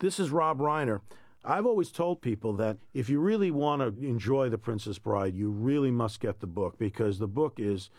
This is Rob Reiner. I've always told people that if you really want to enjoy The Princess Bride, you really must get the book, because the book is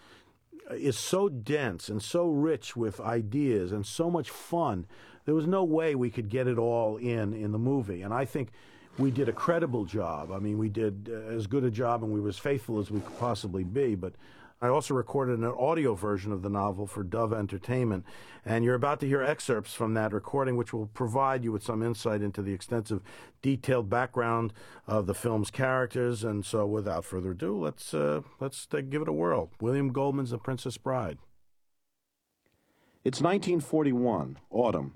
so dense and so rich with ideas and so much fun. There was no way we could get it all in the movie. And I think we did a credible job. I mean, we did as good a job and we were as faithful as we could possibly be. But I also recorded an audio version of the novel for Dove Entertainment, and you're about to hear excerpts from that recording, which will provide you with some insight into the extensive, detailed background of the film's characters. And so, without further ado, let's give it a whirl. William Goldman's The Princess Bride. It's 1941, autumn.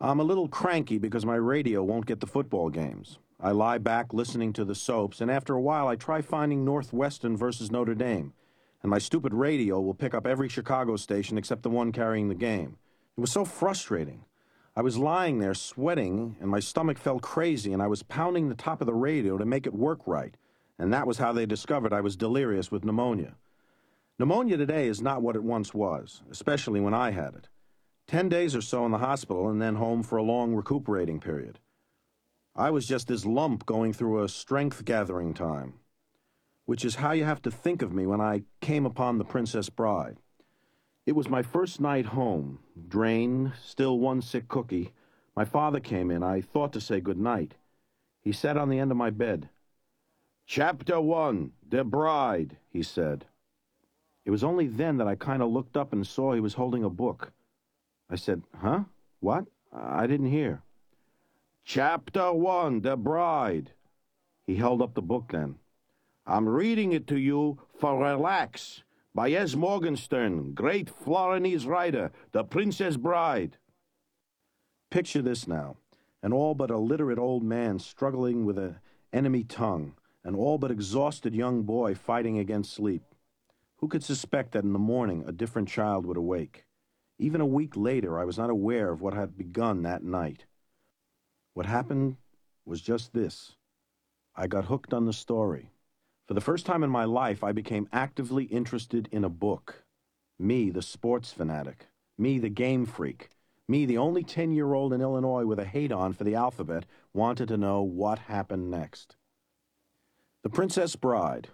I'm a little cranky because my radio won't get the football games. I lie back listening to the soaps, and after a while I try finding Northwestern versus Notre Dame, and my stupid radio will pick up every Chicago station except the one carrying the game. It was so frustrating. I was lying there sweating, and my stomach felt crazy, and I was pounding the top of the radio to make it work right, and that was how they discovered I was delirious with pneumonia. Pneumonia today is not what it once was, especially when I had it. 10 days or so in the hospital and then home for a long recuperating period. I was just this lump going through a strength-gathering time, which is how you have to think of me when I came upon The Princess Bride. It was my first night home. Drain, still one sick cookie. My father came in. I thought to say good night. He sat on the end of my bed. "Chapter 1, The Bride," he said. It was only then that I kind of looked up and saw he was holding a book. I said, "Huh? What? I didn't hear." "Chapter 1, The Bride." He held up the book then. "I'm reading it to you for relax, by S. Morgenstern, great Florinese writer, The Princess Bride." Picture this now, an all but illiterate old man struggling with an enemy tongue, an all but exhausted young boy fighting against sleep. Who could suspect that in the morning a different child would awake? Even a week later, I was not aware of what had begun that night. What happened was just this. I got hooked on the story. For the first time in my life, I became actively interested in a book. Me, the sports fanatic. Me, the game freak. Me, the only 10-year-old in Illinois with a hate-on for the alphabet, wanted to know what happened next. The Princess Bride,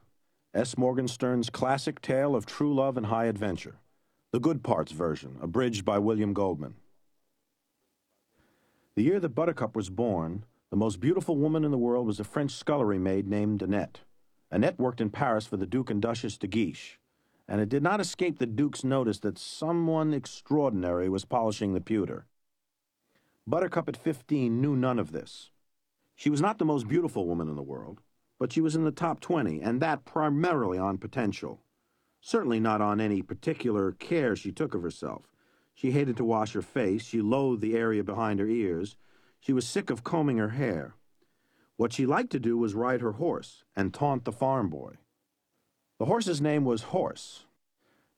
S. Morgenstern's classic tale of true love and high adventure. The Good Parts version, abridged by William Goldman. The year that Buttercup was born, the most beautiful woman in the world was a French scullery maid named Annette. Annette worked in Paris for the Duke and Duchess de Guiche, and it did not escape the Duke's notice that someone extraordinary was polishing the pewter. Buttercup at 15 knew none of this. She was not the most beautiful woman in the world, but she was in the top 20, and that primarily on potential. Certainly not on any particular care she took of herself. She hated to wash her face, she loathed the area behind her ears, she was sick of combing her hair. What she liked to do was ride her horse and taunt the farm boy. The horse's name was Horse,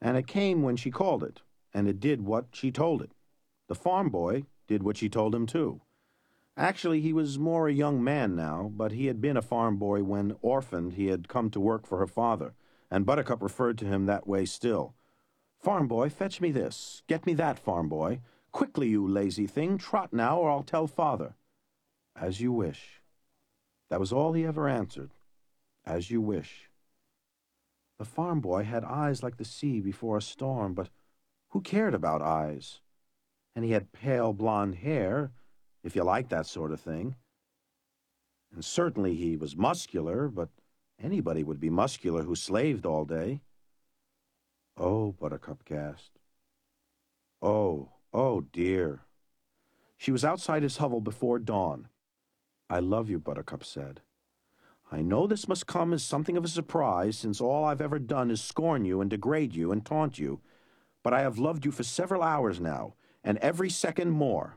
and it came when she called it, and it did what she told it. The farm boy did what she told him, too. Actually, he was more a young man now, but he had been a farm boy when, orphaned, he had come to work for her father, and Buttercup referred to him that way still. "Farm boy, fetch me this. Get me that, farm boy. Quickly, you lazy thing. Trot now, or I'll tell father." "As you wish." That was all he ever answered. "As you wish." The farm boy had eyes like the sea before a storm, but who cared about eyes? And he had pale blonde hair, if you like that sort of thing. And certainly he was muscular, but anybody would be muscular who slaved all day. "Oh," Buttercup gasped. "Oh, oh dear." She was outside his hovel before dawn. "I love you," Buttercup said. "I know this must come as something of a surprise, since all I've ever done is scorn you and degrade you and taunt you, but I have loved you for several hours now, and every second more.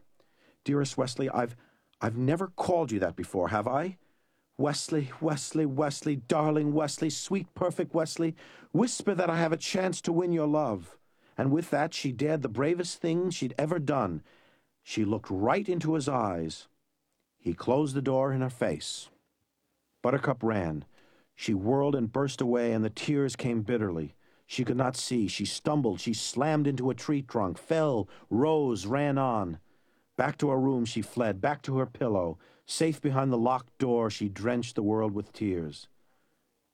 Dearest Wesley, I've never called you that before, have I? Wesley, Wesley, Wesley, darling Wesley, sweet, perfect Wesley, whisper that I have a chance to win your love." And with that she dared the bravest thing she'd ever done. She looked right into his eyes. He closed the door in her face. Buttercup ran. She whirled and burst away, and the tears came bitterly. She could not see. She stumbled. She slammed into a tree trunk, fell, rose, ran on. Back to her room she fled, back to her pillow. Safe behind the locked door, she drenched the world with tears.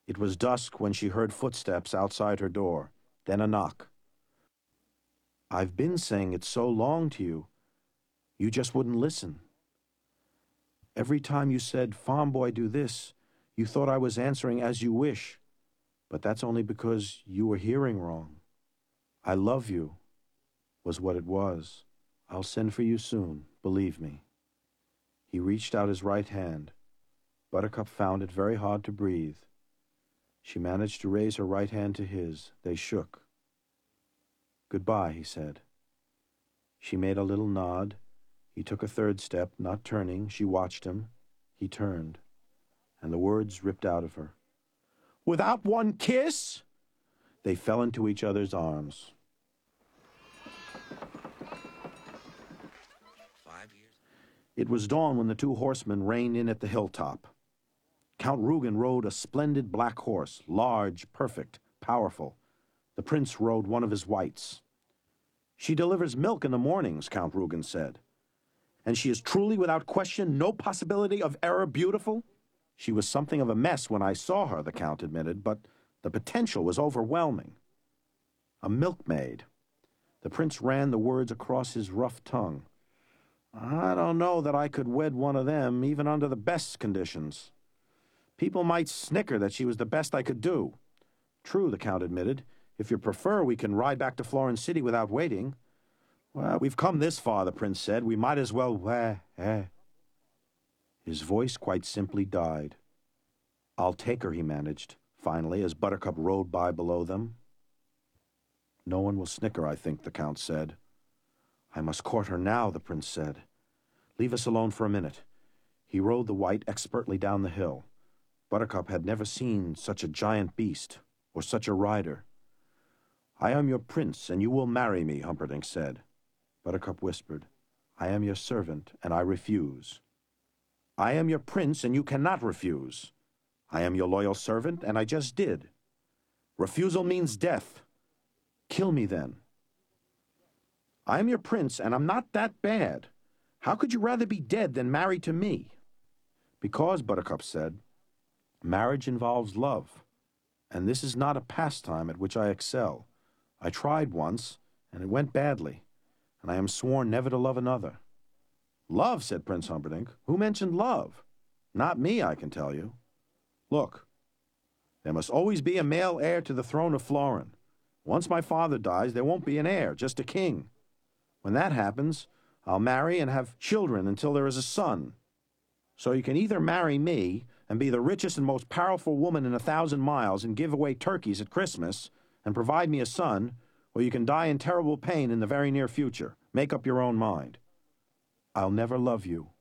It was dusk when she heard footsteps outside her door, then a knock. "I've been saying it so long to you. You just wouldn't listen. Every time you said, 'Farm boy, do this,' you thought I was answering as you wish. But that's only because you were hearing wrong. 'I love you' was what it was. 'I'll send for you soon, believe me.'" He reached out his right hand. Buttercup found it very hard to breathe. She managed to raise her right hand to his. They shook. "Goodbye," he said. She made a little nod. He took a third step, not turning. She watched him. He turned, and the words ripped out of her. "Without one kiss?" They fell into each other's arms. 5 years. It was dawn when the two horsemen reined in at the hilltop. Count Rugen rode a splendid black horse, large, perfect, powerful. The prince rode one of his whites. "She delivers milk in the mornings," Count Rugen said. "And she is truly, without question, no possibility of error, beautiful?" "She was something of a mess when I saw her," the Count admitted, "but the potential was overwhelming." "A milkmaid." The prince ran the words across his rough tongue. "I don't know that I could wed one of them, even under the best conditions. People might snicker that she was the best I could do." "True," the Count admitted. "If you prefer, we can ride back to Florence City without waiting." "Well, we've come this far," the prince said. "We might as well..." His voice quite simply died. "I'll take her," he managed, finally, as Buttercup rode by below them. "No one will snicker, I think," the Count said. "I must court her now," the prince said. "Leave us alone for a minute." He rode the white expertly down the hill. Buttercup had never seen such a giant beast, or such a rider. "I am your prince, and you will marry me," Humperdinck said. Buttercup whispered, "I am your servant, and I refuse." "I am your prince, and you cannot refuse. I am your loyal servant, and I just did. Refusal means death. Kill me, then." "I am your prince, and I'm not that bad. How could you rather be dead than married to me?" "Because," Buttercup said, "marriage involves love, and this is not a pastime at which I excel. I tried once, and it went badly, and I am sworn never to love another." "Love," said Prince Humperdinck. "Who mentioned love? Not me, I can tell you. Look, there must always be a male heir to the throne of Florin. Once my father dies, there won't be an heir, just a king. When that happens, I'll marry and have children until there is a son. So you can either marry me and be the richest and most powerful woman in 1,000 miles and give away turkeys at Christmas and provide me a son, or you can die in terrible pain in the very near future. Make up your own mind." "I'll never love you."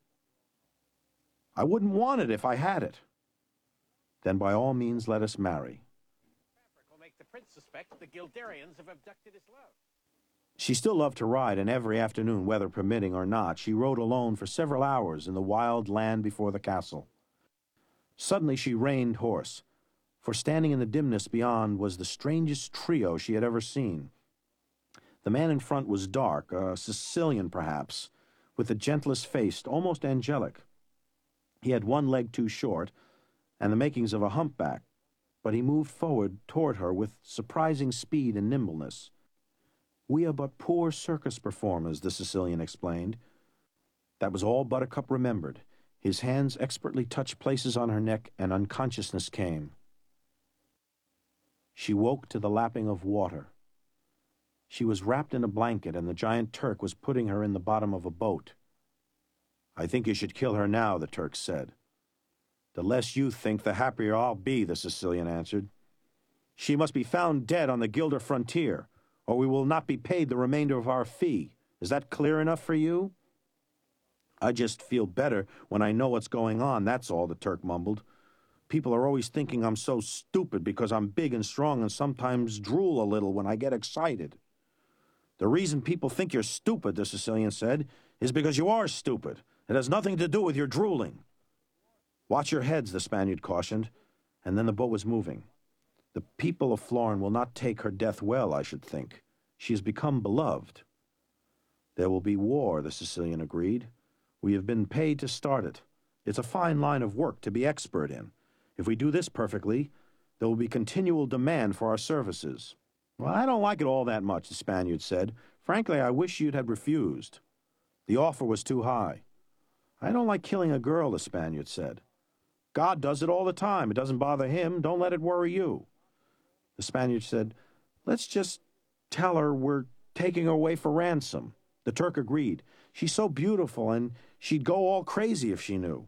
"I wouldn't want it if I had it." "Then by all means let us marry." She still loved to ride, and every afternoon, weather permitting or not, she rode alone for several hours in the wild land before the castle. Suddenly she reined horse, for standing in the dimness beyond was the strangest trio she had ever seen. The man in front was dark, a Sicilian perhaps, with the gentlest face, almost angelic. He had one leg too short, and the makings of a humpback, but he moved forward toward her with surprising speed and nimbleness. "We are but poor circus performers," the Sicilian explained. That was all Buttercup remembered. His hands expertly touched places on her neck, and unconsciousness came. She woke to the lapping of water. She was wrapped in a blanket, and the giant Turk was putting her in the bottom of a boat. "I think you should kill her now," the Turk said. "The less you think, the happier I'll be," the Sicilian answered. "She must be found dead on the Gilder frontier, or we will not be paid the remainder of our fee. Is that clear enough for you?" "I just feel better when I know what's going on, that's all," the Turk mumbled. "People are always thinking I'm so stupid because I'm big and strong and sometimes drool a little when I get excited." "The reason people think you're stupid," the Sicilian said, "is because you are stupid. It has nothing to do with your drooling." "Watch your heads," the Spaniard cautioned, and then the boat was moving. "The people of Florin will not take her death well, I should think. She has become beloved." There will be war, the Sicilian agreed. We have been paid to start it. It's a fine line of work to be expert in. If we do this perfectly, there will be continual demand for our services. Well, I don't like it all that much, the Spaniard said. Frankly, I wish you'd had refused. The offer was too high. I don't like killing a girl, the Spaniard said. God does it all the time. It doesn't bother him. Don't let it worry you. The Spaniard said, let's just tell her we're taking her away for ransom. The Turk agreed. She's so beautiful, and she'd go all crazy if she knew.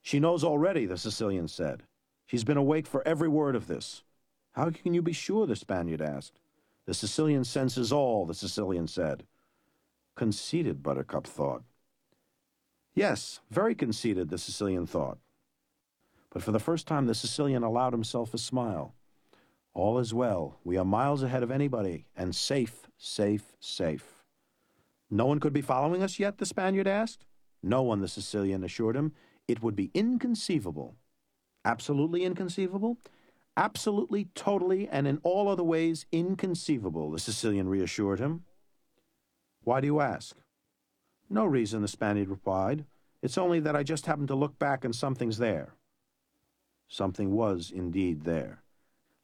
She knows already, the Sicilian said. She's been awake for every word of this. How can you be sure, the Spaniard asked. The Sicilian senses all, the Sicilian said. Conceited, Buttercup thought. Yes, very conceited, the Sicilian thought. But for the first time, the Sicilian allowed himself a smile. All is well. We are miles ahead of anybody, and safe, safe, safe. No one could be following us yet, the Spaniard asked. No one, the Sicilian assured him. It would be inconceivable. Absolutely inconceivable? Absolutely, totally, and in all other ways inconceivable, the Sicilian reassured him. Why do you ask? No reason, the Spaniard replied. It's only that I just happened to look back and something's there. Something was indeed there.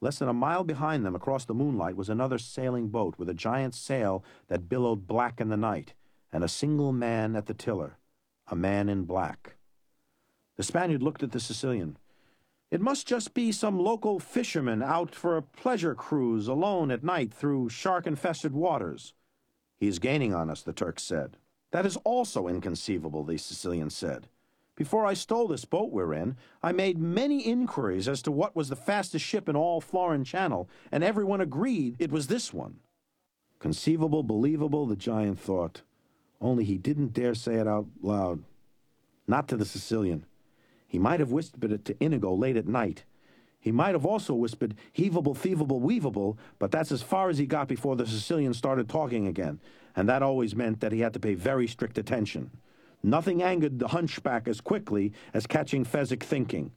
Less than a mile behind them, across the moonlight, was another sailing boat with a giant sail that billowed black in the night, and a single man at the tiller, a man in black. The Spaniard looked at the Sicilian. It must just be some local fisherman out for a pleasure cruise alone at night through shark-infested waters. He's gaining on us, the Turk said. That is also inconceivable, the Sicilian said. Before I stole this boat we're in, I made many inquiries as to what was the fastest ship in all Florin Channel, and everyone agreed it was this one. Conceivable, believable, the giant thought. Only he didn't dare say it out loud. Not to the Sicilian. He might have whispered it to Inigo late at night. He might have also whispered, heavable, thievable, weavable, but that's as far as he got before the Sicilian started talking again, and that always meant that he had to pay very strict attention. Nothing angered the hunchback as quickly as catching Fezzik thinking.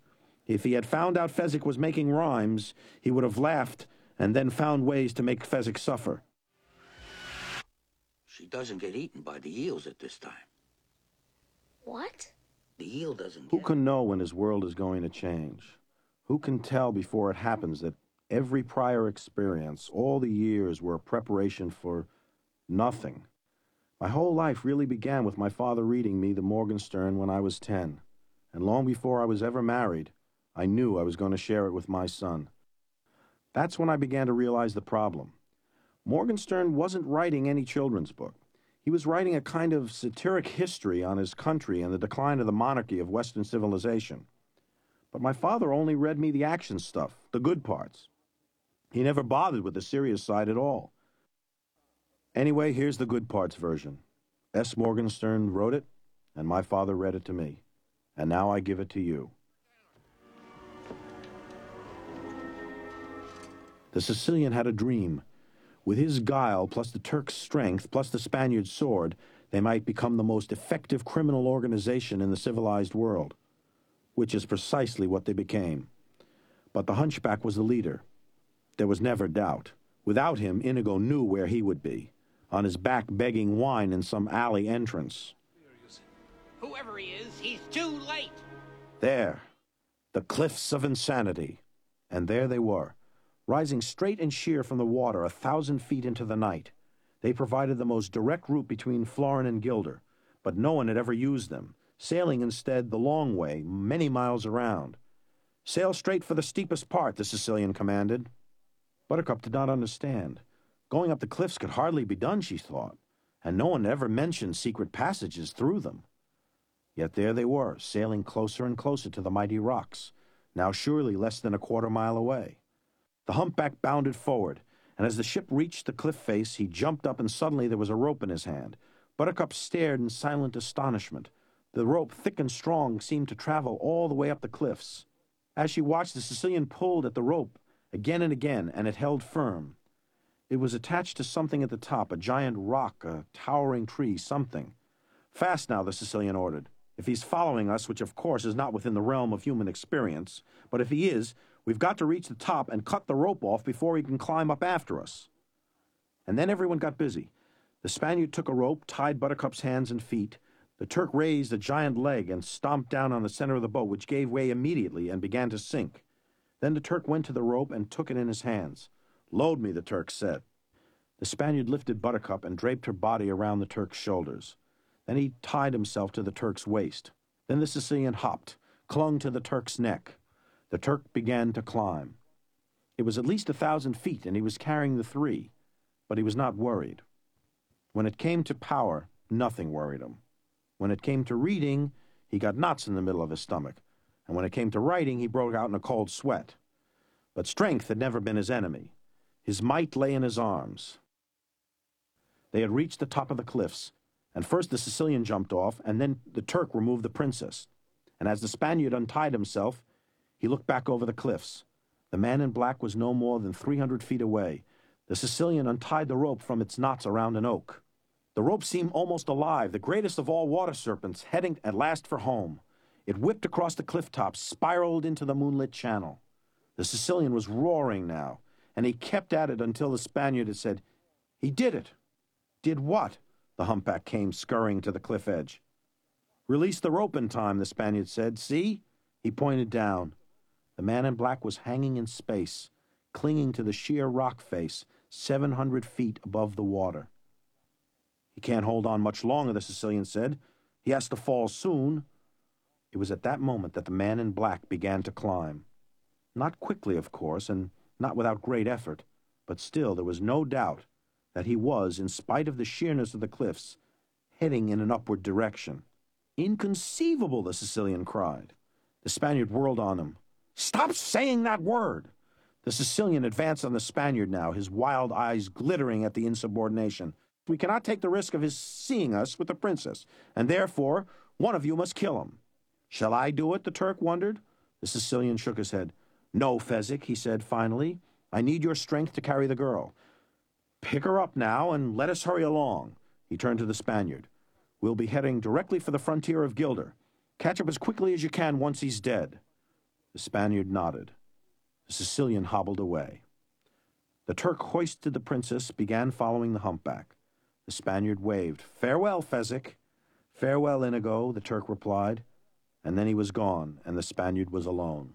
If he had found out Fezzik was making rhymes, he would have laughed and then found ways to make Fezzik suffer. She doesn't get eaten by the eels at this time. What? The eel doesn't get... Who can know when his world is going to change? Who can tell before it happens that every prior experience, all the years, were a preparation for nothing? My whole life really began with my father reading me the Morgenstern when I was 10, and long before I was ever married, I knew I was going to share it with my son. That's when I began to realize the problem. Morgenstern wasn't writing any children's book. He was writing a kind of satiric history on his country and the decline of the monarchy of Western civilization. But my father only read me the action stuff, the good parts. He never bothered with the serious side at all. Anyway, here's the good parts version. S. Morgenstern wrote it, and my father read it to me. And now I give it to you. The Sicilian had a dream. With his guile, plus the Turk's strength, plus the Spaniard's sword, they might become the most effective criminal organization in the civilized world, which is precisely what they became. But the hunchback was the leader. There was never doubt. Without him, Inigo knew where he would be. On his back begging wine in some alley entrance. Whoever he is, he's too late! There, the Cliffs of Insanity. And there they were, rising straight and sheer from the water 1,000 feet into the night. They provided the most direct route between Florin and Gilder, but no one had ever used them, sailing instead the long way, many miles around. Sail straight for the steepest part, the Sicilian commanded. Buttercup did not understand. Going up the cliffs could hardly be done, she thought, and no one ever mentioned secret passages through them. Yet there they were, sailing closer and closer to the mighty rocks, now surely less than a quarter-mile away. The humpback bounded forward, and as the ship reached the cliff face, he jumped up and suddenly there was a rope in his hand. Buttercup stared in silent astonishment. The rope, thick and strong, seemed to travel all the way up the cliffs. As she watched, the Sicilian pulled at the rope again and again, and it held firm. It was attached to something at the top, a giant rock, a towering tree, something. Fast now, the Sicilian ordered. If he's following us, which of course is not within the realm of human experience, but if he is, we've got to reach the top and cut the rope off before he can climb up after us. And then everyone got busy. The Spaniard took a rope, tied Buttercup's hands and feet. The Turk raised a giant leg and stomped down on the center of the boat, which gave way immediately and began to sink. Then the Turk went to the rope and took it in his hands. "Load me," the Turk said. The Spaniard lifted Buttercup and draped her body around the Turk's shoulders. Then he tied himself to the Turk's waist. Then the Sicilian hopped, clung to the Turk's neck. The Turk began to climb. It was at least 1,000 feet, and he was carrying the three, but he was not worried. When it came to power, nothing worried him. When it came to reading, he got knots in the middle of his stomach, and when it came to writing, he broke out in a cold sweat. But strength had never been his enemy. His might lay in his arms. They had reached the top of the cliffs, and first the Sicilian jumped off, and then the Turk removed the princess. And as the Spaniard untied himself, he looked back over the cliffs. The man in black was no more than 300 feet away. The Sicilian untied the rope from its knots around an oak. The rope seemed almost alive, the greatest of all water serpents, heading at last for home. It whipped across the cliff tops, spiraled into the moonlit channel. The Sicilian was roaring now, and he kept at it until the Spaniard had said, "He did it." "Did what?" The humpback came scurrying to the cliff edge. "Release the rope in time," the Spaniard said. "See?" He pointed down. The man in black was hanging in space, clinging to the sheer rock face, 700 feet above the water. "He can't hold on much longer," the Sicilian said. "He has to fall soon." It was at that moment that the man in black began to climb. Not quickly, of course, and not without great effort, but still there was no doubt that he was, in spite of the sheerness of the cliffs, heading in an upward direction. "Inconceivable!" the Sicilian cried. The Spaniard whirled on him. "Stop saying that word!" The Sicilian advanced on the Spaniard now, his wild eyes glittering at the insubordination. "We cannot take the risk of his seeing us with the princess, and therefore one of you must kill him." "Shall I do it?" the Turk wondered. The Sicilian shook his head. "No, Fezzik," he said finally. "I need your strength to carry the girl. Pick her up now, and let us hurry along." He turned to the Spaniard. "We'll be heading directly for the frontier of Gilder. Catch up as quickly as you can once he's dead." The Spaniard nodded. The Sicilian hobbled away. The Turk hoisted the princess, began following the humpback. The Spaniard waved. "Farewell, Fezzik." "Farewell, Inigo," the Turk replied. And then he was gone, and the Spaniard was alone.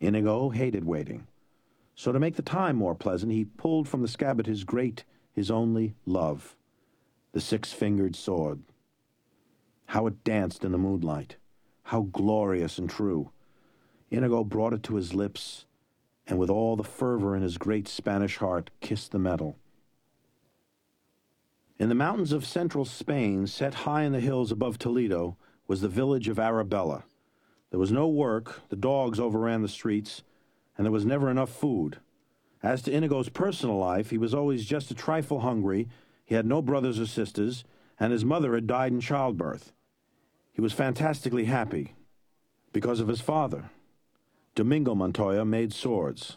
Inigo hated waiting. So to make the time more pleasant, he pulled from the scabbard his great, his only love, the six-fingered sword. How it danced in the moonlight, how glorious and true. Inigo brought it to his lips, and with all the fervor in his great Spanish heart, kissed the metal. In the mountains of central Spain, set high in the hills above Toledo, was the village of Arabella. There was no work, the dogs overran the streets, and there was never enough food. As to Inigo's personal life, he was always just a trifle hungry, he had no brothers or sisters, and his mother had died in childbirth. He was fantastically happy, because of his father. Domingo Montoya made swords.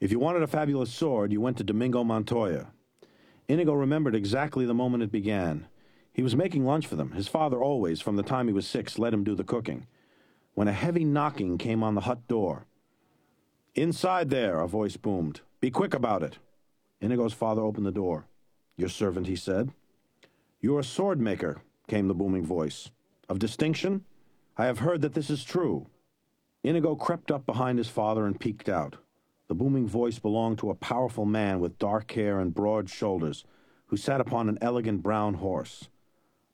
If you wanted a fabulous sword, you went to Domingo Montoya. Inigo remembered exactly the moment it began. He was making lunch for them. His father always, from the time he was 6, let him do the cooking. When a heavy knocking came on the hut door. "Inside there," a voice boomed. "Be quick about it." Inigo's father opened the door. "Your servant," he said. "You're a sword maker," came the booming voice. "Of distinction? I have heard that this is true." Inigo crept up behind his father and peeked out. The booming voice belonged to a powerful man with dark hair and broad shoulders, who sat upon an elegant brown horse.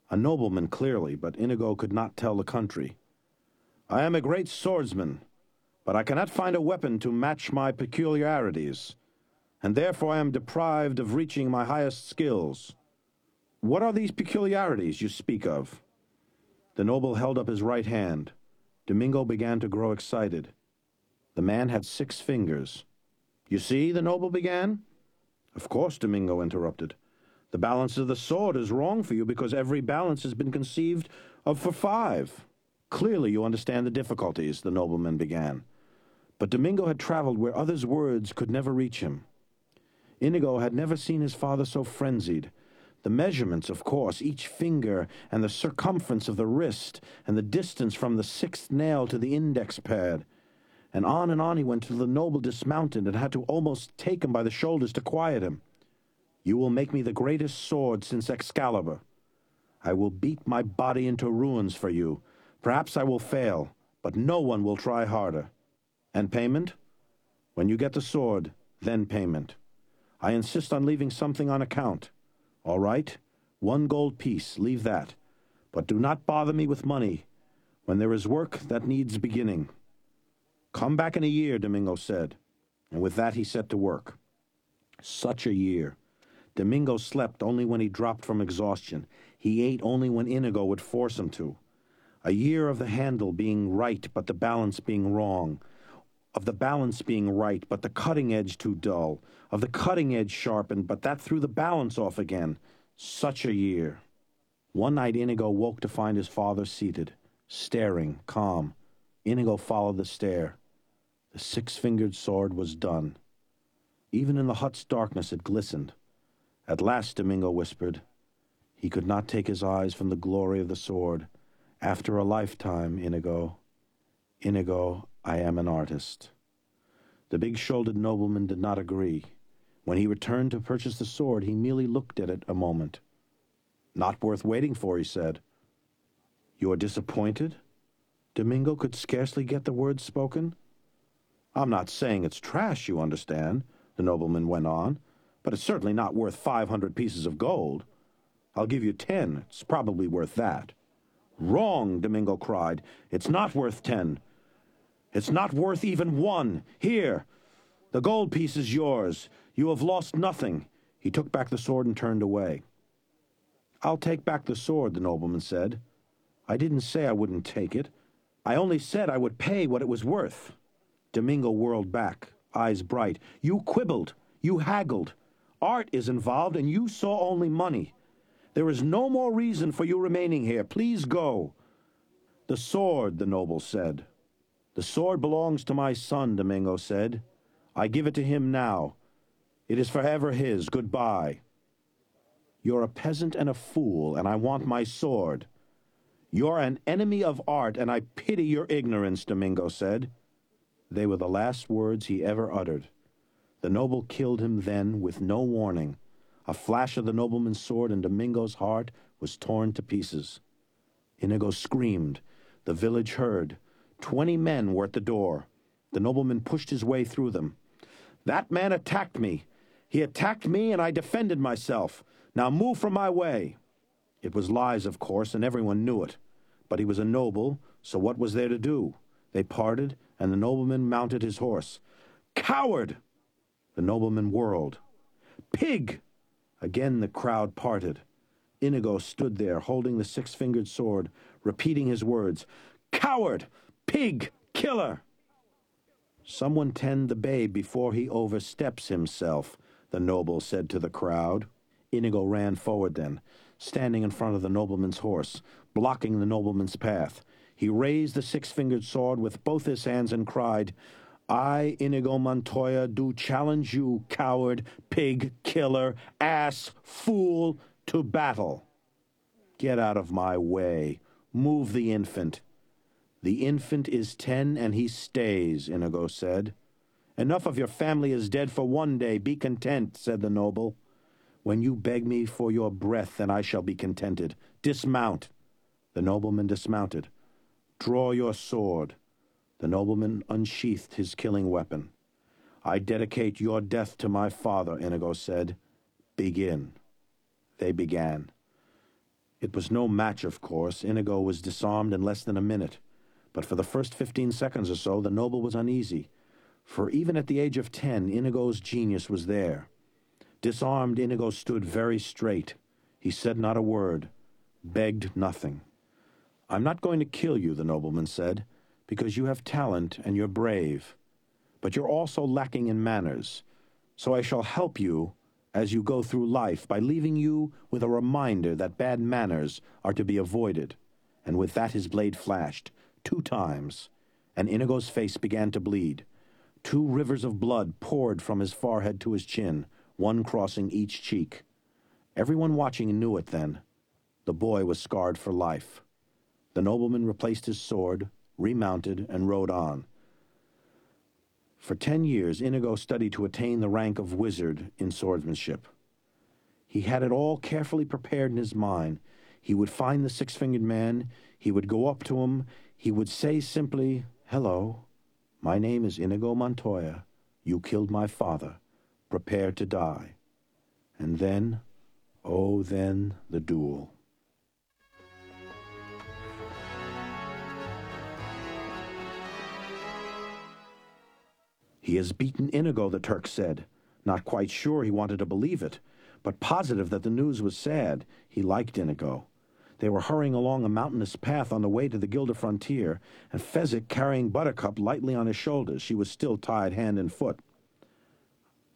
A nobleman, clearly, but Inigo could not tell the country. "I am a great swordsman, but I cannot find a weapon to match my peculiarities, and therefore I am deprived of reaching my highest skills. What are these peculiarities you speak of?" The noble held up his right hand. Domingo began to grow excited. The man had 6 fingers. "You see," the noble began. "Of course," Domingo interrupted. "The balance of the sword is wrong for you because every balance has been conceived of for 5. "Clearly you understand the difficulties," the nobleman began. But Domingo had traveled where others' words could never reach him. Inigo had never seen his father so frenzied. The measurements, of course, each finger, and the circumference of the wrist, and the distance from the 6th nail to the index pad. And on he went till the noble dismounted and had to almost take him by the shoulders to quiet him. You will make me the greatest sword since Excalibur. I will beat my body into ruins for you. Perhaps I will fail, but no one will try harder. And payment? When you get the sword, then payment. I insist on leaving something on account. All right? 1 gold piece, leave that. But do not bother me with money when there is work that needs beginning. Come back in a year, Domingo said, and with that he set to work. Such a year. Domingo slept only when he dropped from exhaustion. He ate only when Inigo would force him to. A year of the handle being right, but the balance being wrong. Of the balance being right, but the cutting edge too dull. Of the cutting edge sharpened, but that threw the balance off again. Such a year. One night Inigo woke to find his father seated, staring, calm. Inigo followed the stare. The 6-fingered sword was done. Even in the hut's darkness it glistened. At last, Domingo whispered. He could not take his eyes from the glory of the sword. After a lifetime, Inigo. Inigo, I am an artist. The big-shouldered nobleman did not agree. When he returned to purchase the sword, he merely looked at it a moment. Not worth waiting for, he said. You are disappointed? Domingo could scarcely get the words spoken. I'm not saying it's trash, you understand, the nobleman went on, but it's certainly not worth 500 pieces of gold. I'll give you 10. It's probably worth that. Wrong, Domingo cried. It's not worth 10. It's not worth even 1. Here, the gold piece is yours. You have lost nothing. He took back the sword and turned away. I'll take back the sword, the nobleman said. I didn't say I wouldn't take it. I only said I would pay what it was worth. Domingo whirled back, eyes bright. You quibbled. You haggled. Art is involved, and you saw only money. There is no more reason for you remaining here. Please go. The sword, the noble said. The sword belongs to my son, Domingo said. I give it to him now. It is forever his. Goodbye. You're a peasant and a fool, and I want my sword. You're an enemy of art, and I pity your ignorance, Domingo said. They were the last words he ever uttered. The noble killed him then with no warning. A flash of the nobleman's sword and Domingo's heart was torn to pieces. Inigo screamed. The village heard. 20 men were at the door. The nobleman pushed his way through them. That man attacked me. He attacked me, and I defended myself. Now move from my way. It was lies, of course, and everyone knew it. But he was a noble, so what was there to do? They parted, and the nobleman mounted his horse. Coward! The nobleman whirled. Pig! Again the crowd parted. Inigo stood there, holding the 6-fingered sword, repeating his words. Coward! Pig! Killer! Someone tend the babe before he oversteps himself, the noble said to the crowd. Inigo ran forward then, standing in front of the nobleman's horse, blocking the nobleman's path. He raised the 6-fingered sword with both his hands and cried, I, Inigo Montoya, do challenge you, coward, pig, killer, ass, fool, to battle. Get out of my way. Move the infant. The infant is 10 and he stays, Inigo said. Enough of your family is dead for one day. Be content, said the noble. When you beg me for your breath, then I shall be contented. Dismount. The nobleman dismounted. Draw your sword. The nobleman unsheathed his killing weapon. I dedicate your death to my father, Inigo said. Begin. They began. It was no match, of course. Inigo was disarmed in less than a minute. But for the first 15 seconds or so, the noble was uneasy. For even at the age of 10, Inigo's genius was there. Disarmed, Inigo stood very straight. He said not a word, begged nothing. I'm not going to kill you, the nobleman said, because you have talent and you're brave, but you're also lacking in manners. So I shall help you as you go through life by leaving you with a reminder that bad manners are to be avoided. And with that his blade flashed 2 times, and Inigo's face began to bleed. 2 rivers of blood poured from his forehead to his chin, 1 crossing each cheek. Everyone watching knew it then. The boy was scarred for life. The nobleman replaced his sword, remounted, and rode on. For 10 years, Inigo studied to attain the rank of wizard in swordsmanship. He had it all carefully prepared in his mind. He would find the six-fingered man. He would go up to him. He would say simply, "Hello, my name is Inigo Montoya. You killed my father. Prepare to die." And then, oh, then the duel. "He has beaten Inigo," the Turk said. Not quite sure he wanted to believe it, but positive that the news was sad. He liked Inigo. They were hurrying along a mountainous path on the way to the Gilder frontier, and Fezzik carrying Buttercup lightly on his shoulders. She was still tied hand and foot.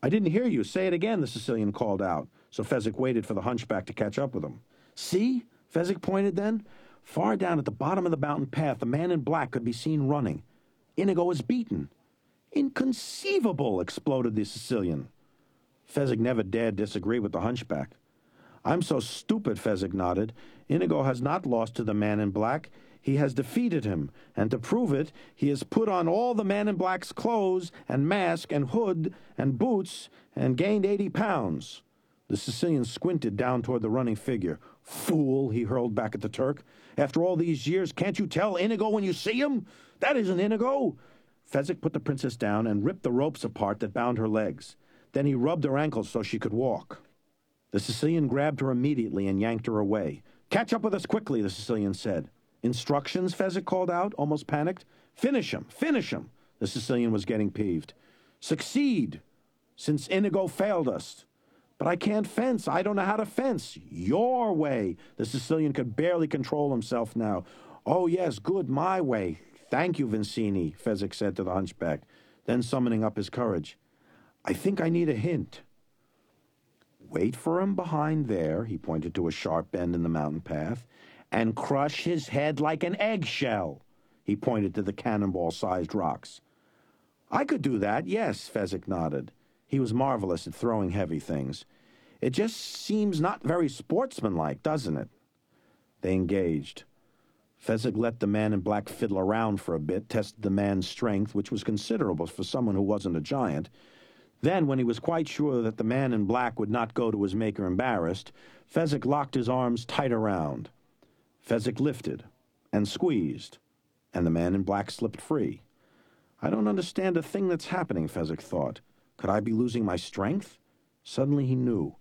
"I didn't hear you. Say it again," the Sicilian called out. So Fezzik waited for the hunchback to catch up with him. "See?" Fezzik pointed then. Far down at the bottom of the mountain path, the man in black could be seen running. "Inigo is beaten." "Inconceivable!" exploded the Sicilian. Fezzik never dared disagree with the hunchback. "I'm so stupid," Fezzik nodded. "Inigo has not lost to the man in black. He has defeated him, and to prove it, he has put on all the man in black's clothes and mask and hood and boots and gained 80 pounds. The Sicilian squinted down toward the running figure. "Fool," he hurled back at the Turk. "After all these years, can't you tell Inigo when you see him? That isn't Inigo." Fezzik put the princess down and ripped the ropes apart that bound her legs. Then he rubbed her ankles so she could walk. The Sicilian grabbed her immediately and yanked her away. "Catch up with us quickly," the Sicilian said. "Instructions?" Fezzik called out, almost panicked. "Finish him! Finish him!" The Sicilian was getting peeved. "Succeed, since Inigo failed us." "But I can't fence. I don't know how to fence." "Your way." The Sicilian could barely control himself now. "Oh, yes, good, my way. Thank you, Vizzini," Fezzik said to the hunchback, then summoning up his courage. "I think I need a hint." "Wait for him behind there," he pointed to a sharp bend in the mountain path, "and crush his head like an eggshell." He pointed to the cannonball-sized rocks. "I could do that, yes," Fezzik nodded. He was marvelous at throwing heavy things. "It just seems not very sportsmanlike, doesn't it?" They engaged. Fezzik let the man in black fiddle around for a bit, tested the man's strength, which was considerable for someone who wasn't a giant. Then, when he was quite sure that the man in black would not go to his maker embarrassed, Fezzik locked his arms tight around. Fezzik lifted and squeezed, and the man in black slipped free. "I don't understand a thing that's happening," Fezzik thought. "Could I be losing my strength?" Suddenly he knew.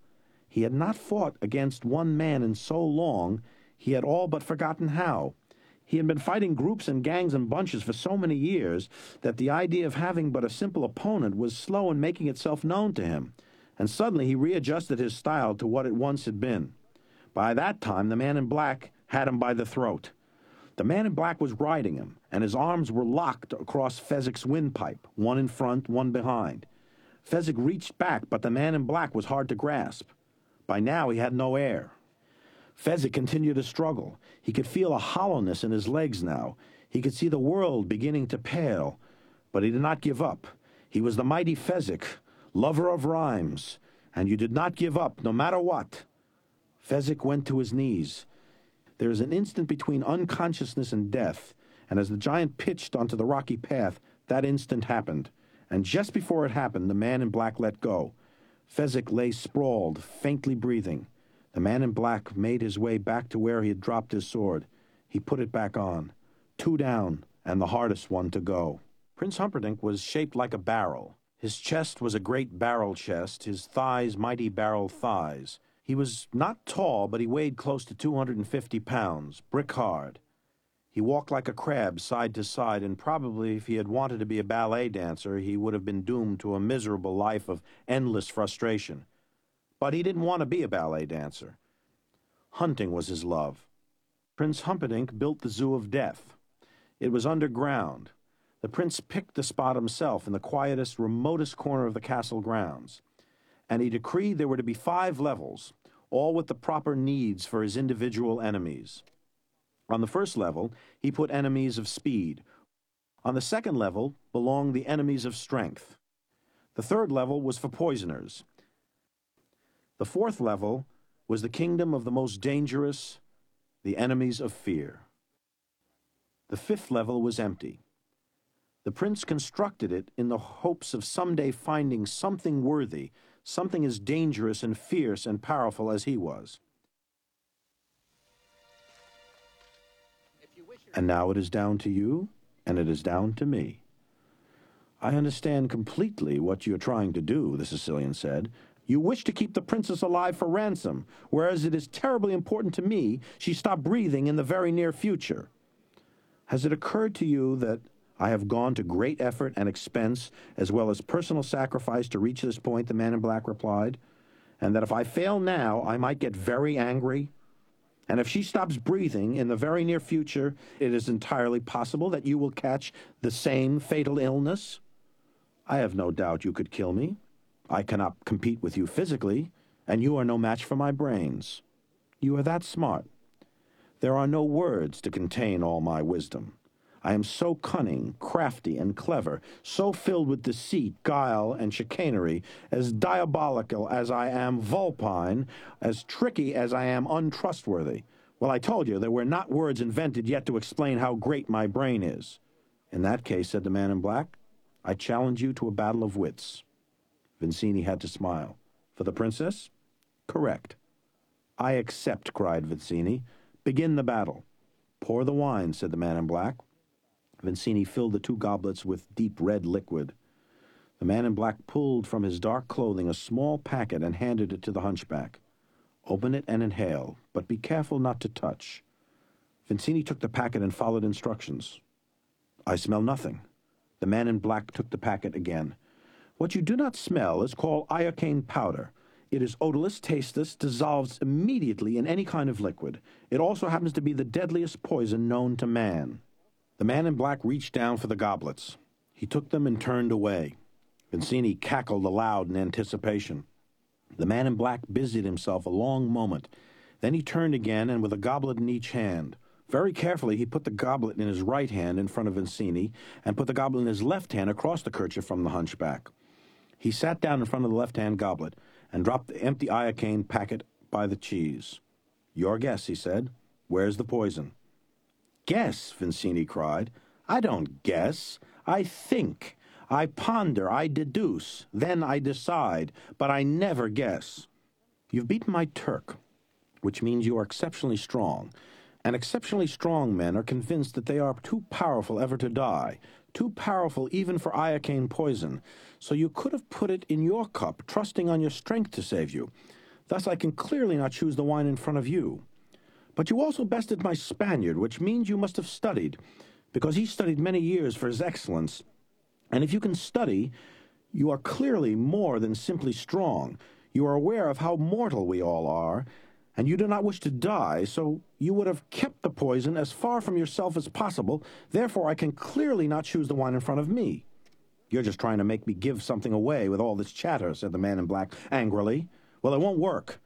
He had not fought against one man in so long, he had all but forgotten how. He had been fighting groups and gangs and bunches for so many years that the idea of having but a simple opponent was slow in making itself known to him, and suddenly he readjusted his style to what it once had been. By that time, the man in black had him by the throat. The man in black was riding him, and his arms were locked across Fezzik's windpipe, one in front, one behind. Fezzik reached back, but the man in black was hard to grasp. By now he had no air. Fezzik continued to struggle. He could feel a hollowness in his legs now. He could see the world beginning to pale. But he did not give up. He was the mighty Fezzik, lover of rhymes, and you did not give up, no matter what. Fezzik went to his knees. There is an instant between unconsciousness and death, and as the giant pitched onto the rocky path, that instant happened. And just before it happened, the man in black let go. Fezzik lay sprawled, faintly breathing. The man in black made his way back to where he had dropped his sword. He put it back on. 2 down, and the hardest one to go. Prince Humperdinck was shaped like a barrel. His chest was a great barrel chest, his thighs mighty barrel thighs. He was not tall, but he weighed close to 250 pounds, brick hard. He walked like a crab side to side, and probably if he had wanted to be a ballet dancer, he would have been doomed to a miserable life of endless frustration. But he didn't want to be a ballet dancer. Hunting was his love. Prince Humperdinck built the Zoo of Death. It was underground. The prince picked the spot himself in the quietest, remotest corner of the castle grounds, and he decreed there were to be 5 levels, all with the proper needs for his individual enemies. On the first level, he put enemies of speed. On the second level belonged the enemies of strength. The third level was for poisoners. The fourth level was the kingdom of the most dangerous, the enemies of fear. The 5th level was empty. The prince constructed it in the hopes of someday finding something worthy, something as dangerous and fierce and powerful as he was. And now it is down to you, and it is down to me. I understand completely what you're trying to do, the Sicilian said. You wish to keep the princess alive for ransom, whereas it is terribly important to me she stop breathing in the very near future. Has it occurred to you that I have gone to great effort and expense, as well as personal sacrifice, to reach this point, the man in black replied, and that if I fail now, I might get very angry? And if she stops breathing in the very near future, it is entirely possible that you will catch the same fatal illness? I have no doubt you could kill me. I cannot compete with you physically, and you are no match for my brains. You are that smart. There are no words to contain all my wisdom. I am so cunning, crafty, and clever, so filled with deceit, guile, and chicanery, as diabolical as I am vulpine, as tricky as I am untrustworthy. Well, I told you there were not words invented yet to explain how great my brain is. In that case, said the man in black, I challenge you to a battle of wits. Vizzini had to smile. For the princess? Correct. I accept, cried Vizzini. Begin the battle. Pour the wine, said the man in black. Vizzini filled the two goblets with deep red liquid. The man in black pulled from his dark clothing a small packet and handed it to the hunchback. Open it and inhale, but be careful not to touch. Vizzini took the packet and followed instructions. I smell nothing. The man in black took the packet again. What you do not smell is called iocane powder. It is odorless, tasteless, dissolves immediately in any kind of liquid. It also happens to be the deadliest poison known to man. The man in black reached down for the goblets. He took them and turned away. Vizzini cackled aloud in anticipation. The man in black busied himself a long moment. Then he turned again, and with a goblet in each hand. Very carefully he put the goblet in his right hand in front of Vizzini, and put the goblet in his left hand across the kerchief from the hunchback. He sat down in front of the left-hand goblet and dropped the empty iocane packet by the cheese. Your guess, he said. Where's the poison? Guess, Vizzini cried. I don't guess. I think. I ponder. I deduce. Then I decide. But I never guess. You've beaten my Turk, which means you are exceptionally strong. And exceptionally strong men are convinced that they are too powerful ever to die, too powerful even for iocane poison, so you could have put it in your cup, trusting on your strength to save you. Thus I can clearly not choose the wine in front of you. But you also bested my Spaniard, which means you must have studied, because he studied many years for his excellence. And if you can study, you are clearly more than simply strong. You are aware of how mortal we all are, and you do not wish to die, so you would have kept the poison as far from yourself as possible. Therefore, I can clearly not choose the wine in front of me. You're just trying to make me give something away with all this chatter, said the man in black angrily. Well, it won't work.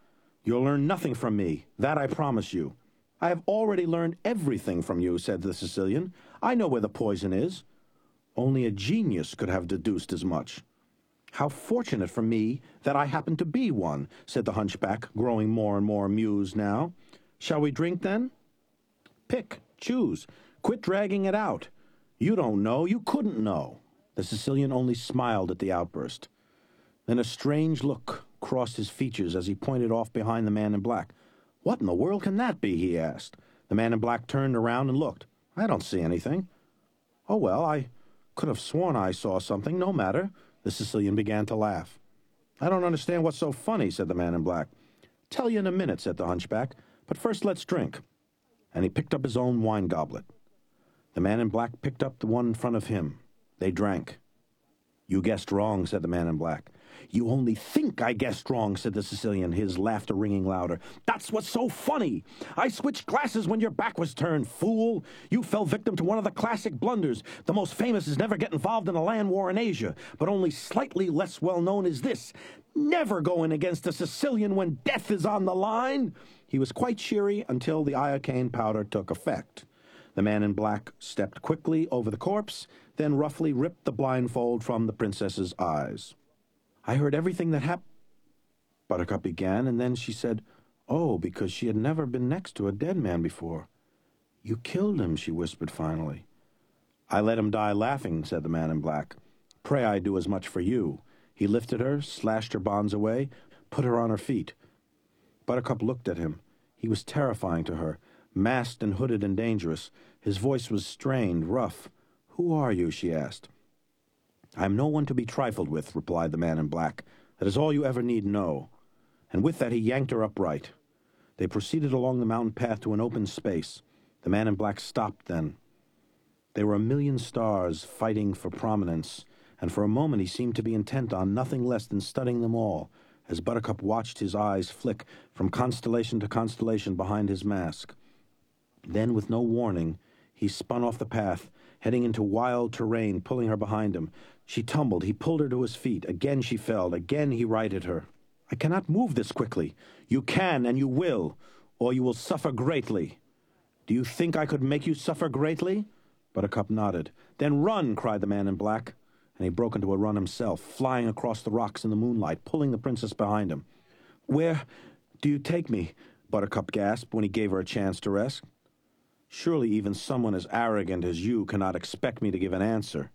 You'll learn nothing from me, that I promise you. I have already learned everything from you, said the Sicilian. I know where the poison is. Only a genius could have deduced as much. How fortunate for me that I happen to be one, said the hunchback, growing more and more amused now. Shall we drink, then? Pick, choose, quit dragging it out. You don't know, you couldn't know. The Sicilian only smiled at the outburst. Then a strange look crossed his features as he pointed off behind the man in black. What in the world can that be, he asked. The man in black turned around and looked. I don't see anything. Oh, well, I could have sworn I saw something, no matter. The Sicilian began to laugh. I don't understand what's so funny, said the man in black. Tell you in a minute, said the hunchback, but first let's drink. And he picked up his own wine goblet. The man in black picked up the one in front of him. They drank. You guessed wrong, said the man in black. You only think I guessed wrong, said the Sicilian, his laughter ringing louder. That's what's so funny. I switched glasses when your back was turned, fool. You fell victim to one of the classic blunders. The most famous is never get involved in a land war in Asia, but only slightly less well-known is this. Never go in against a Sicilian when death is on the line. He was quite cheery until the iocane powder took effect. The man in black stepped quickly over the corpse, then roughly ripped the blindfold from the princess's eyes. I heard everything that happened, Buttercup began, and then she said, oh, because she had never been next to a dead man before. You killed him, she whispered finally. I let him die laughing, said the man in black. Pray I do as much for you. He lifted her, slashed her bonds away, put her on her feet. Buttercup looked at him. He was terrifying to her, masked and hooded and dangerous. His voice was strained, rough. "Who are you?" she asked. "I am no one to be trifled with," replied the man in black. "That is all you ever need know." And with that he yanked her upright. They proceeded along the mountain path to an open space. The man in black stopped then. There were a million stars fighting for prominence, and for a moment he seemed to be intent on nothing less than studying them all, as Buttercup watched his eyes flick from constellation to constellation behind his mask. Then, with no warning, he spun off the path, heading into wild terrain, pulling her behind him. She tumbled. He pulled her to his feet. Again she fell. Again he righted her. "I cannot move this quickly." "You can, and you will, or you will suffer greatly." "Do you think I could make you suffer greatly?" Buttercup nodded. "Then run!" cried the man in black. And he broke into a run himself, flying across the rocks in the moonlight, pulling the princess behind him. "Where do you take me?" Buttercup gasped when he gave her a chance to rest. "Surely even someone as arrogant as you cannot expect me to give an answer."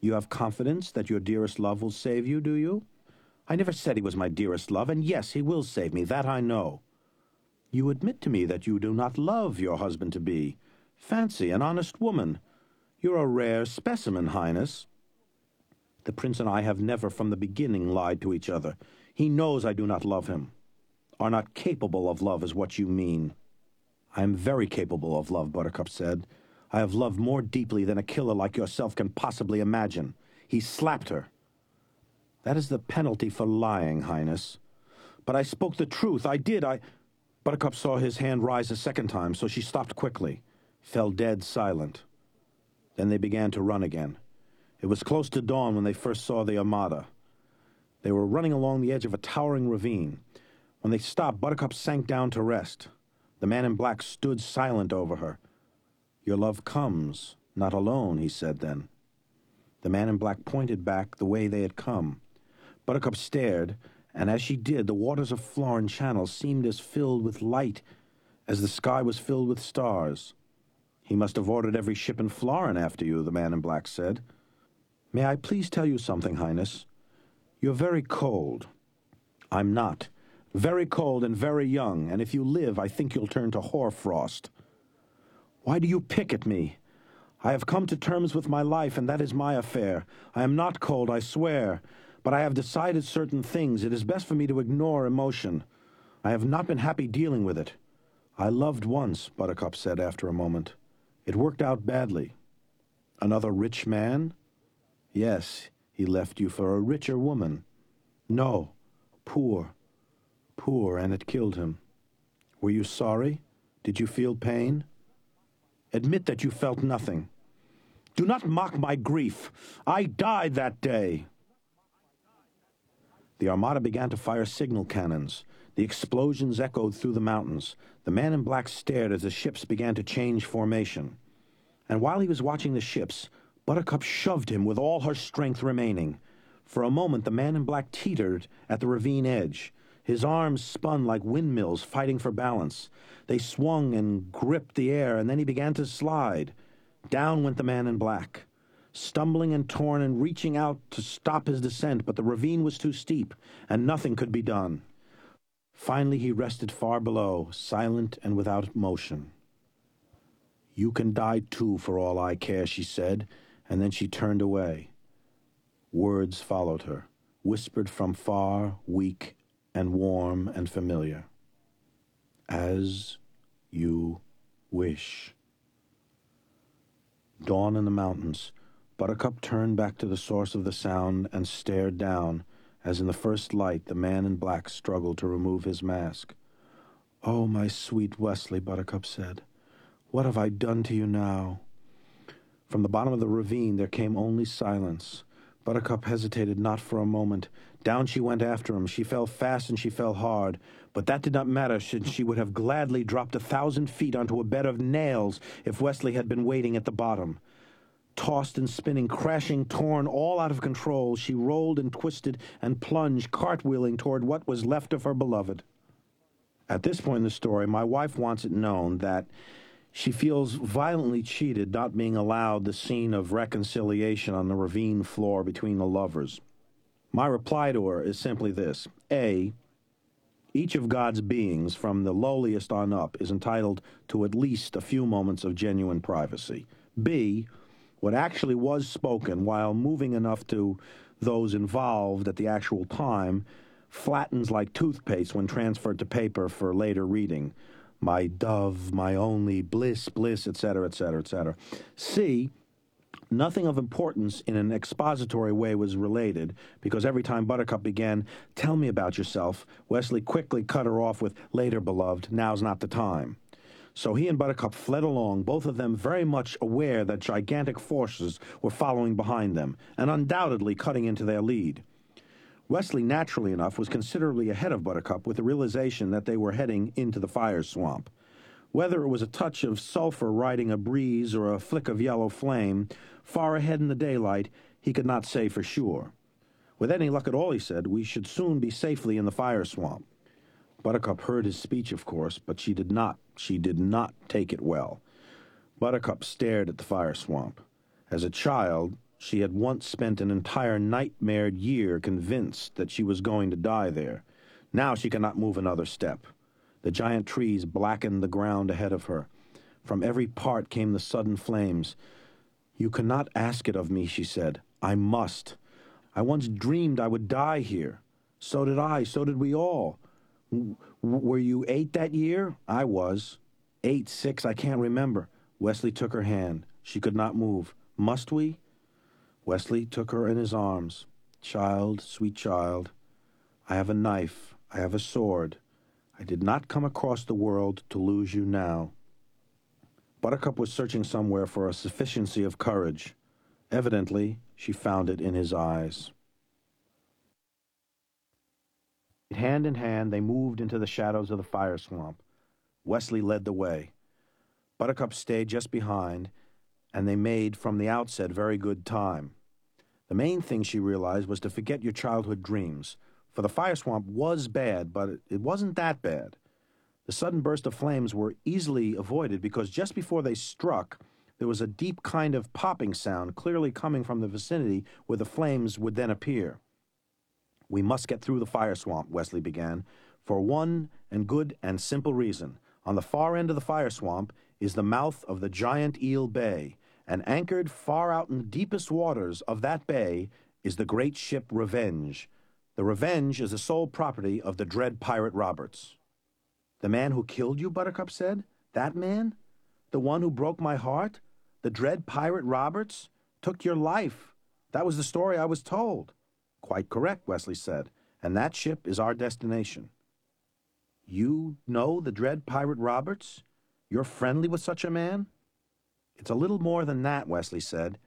"You have confidence that your dearest love will save you, do you?" "I never said he was my dearest love, and yes, he will save me, that I know." "You admit to me that you do not love your husband-to-be. Fancy an honest woman. You're a rare specimen, Highness." "The prince and I have never from the beginning lied to each other. He knows I do not love him." "Are not capable of love is what you mean." "I am very capable of love," Buttercup said. "I have loved more deeply than a killer like yourself can possibly imagine." He slapped her. "That is the penalty for lying, Highness." "But I spoke the truth. I did. Buttercup saw his hand rise a second time, so she stopped quickly, fell dead silent. Then they began to run again. It was close to dawn when they first saw the Armada. They were running along the edge of a towering ravine. When they stopped, Buttercup sank down to rest. The man in black stood silent over her. "Your love comes, not alone," he said then. The man in black pointed back the way they had come. Buttercup stared, and as she did, the waters of Florin Channel seemed as filled with light as the sky was filled with stars. "He must have ordered every ship in Florin after you," the man in black said. "May I please tell you something, Highness? You're very cold." "I'm not. Very cold and very young, and if you live, I think you'll turn to hoarfrost." "Why do you pick at me? I have come to terms with my life, and that is my affair. I am not cold, I swear. But I have decided certain things. It is best for me to ignore emotion. I have not been happy dealing with it." "I loved once," Buttercup said after a moment. "It worked out badly." "Another rich man?" "Yes, he left you for a richer woman." "No, poor, and it killed him." "Were you sorry? Did you feel pain?" "Admit that you felt nothing." "Do not mock my grief. I died that day." The Armada began to fire signal cannons. The explosions echoed through the mountains. The man in black stared as the ships began to change formation. And while he was watching the ships, Buttercup shoved him with all her strength remaining. For a moment, the man in black teetered at the ravine edge. His arms spun like windmills fighting for balance. They swung and gripped the air, and then he began to slide. Down went the man in black, stumbling and torn and reaching out to stop his descent, but the ravine was too steep, and nothing could be done. Finally he rested far below, silent and without motion. "You can die too, for all I care," she said, and then she turned away. Words followed her, whispered from far, weak and warm and familiar. "As you wish." Dawn in the mountains. Buttercup turned back to the source of the sound and stared down, as in the first light the man in black struggled to remove his mask. "Oh, my sweet Wesley," Buttercup said, "what have I done to you now?" From the bottom of the ravine there came only silence. Buttercup hesitated not for a moment. Down she went after him. She fell fast and she fell hard, but that did not matter, since she would have gladly dropped 1,000 feet onto a bed of nails if Wesley had been waiting at the bottom. Tossed and spinning, crashing, torn, all out of control, she rolled and twisted and plunged, cartwheeling toward what was left of her beloved. At this point in the story, my wife wants it known that she feels violently cheated, not being allowed the scene of reconciliation on the ravine floor between the lovers. My reply to her is simply this. A, each of God's beings, from the lowliest on up, is entitled to at least a few moments of genuine privacy. B, what actually was spoken, while moving enough to those involved at the actual time, flattens like toothpaste when transferred to paper for later reading. My dove, my only, bliss, bliss, etc., etc., etc. C, nothing of importance in an expository way was related, because every time Buttercup began, "Tell me about yourself," Wesley quickly cut her off with, "Later, beloved, now's not the time." So he and Buttercup fled along, both of them very much aware that gigantic forces were following behind them, and undoubtedly cutting into their lead. Wesley, naturally enough, was considerably ahead of Buttercup with the realization that they were heading into the fire swamp. Whether it was a touch of sulfur riding a breeze or a flick of yellow flame, far ahead in the daylight, he could not say for sure. With any luck at all, he said, we should soon be safely in the fire swamp. Buttercup heard his speech, of course, but she did not take it well. Buttercup stared at the fire swamp. As a child, she had once spent an entire nightmared year convinced that she was going to die there. Now she could not move another step. The giant trees blackened the ground ahead of her. From every part came the sudden flames. "You cannot ask it of me," she said. "I must. I once dreamed I would die here. So did I. So did we all. Were you 8 that year? I was. 8, 6, I can't remember." Wesley took her hand. She could not move. "Must we?" Wesley took her in his arms. "Child, sweet child, I have a knife. I have a sword. I did not come across the world to lose you now." Buttercup was searching somewhere for a sufficiency of courage. Evidently, she found it in his eyes. Hand in hand, they moved into the shadows of the fire swamp. Wesley led the way. Buttercup stayed just behind, and they made, from the outset, very good time. The main thing, she realized, was to forget your childhood dreams. For the fire swamp was bad, but it wasn't that bad. The sudden burst of flames were easily avoided because just before they struck, there was a deep kind of popping sound clearly coming from the vicinity where the flames would then appear. "We must get through the fire swamp," Wesley began, "for one and good and simple reason. On the far end of the fire swamp is the mouth of the giant eel bay, and anchored far out in the deepest waters of that bay is the great ship Revenge. The Revenge is the sole property of the Dread Pirate Roberts." "The man who killed you," Buttercup said. "That man? The one who broke my heart? The Dread Pirate Roberts? Took your life. That was the story I was told." "Quite correct," Wesley said. "And that ship is our destination." "You know the Dread Pirate Roberts? You're friendly with such a man?" "It's a little more than that," Wesley said.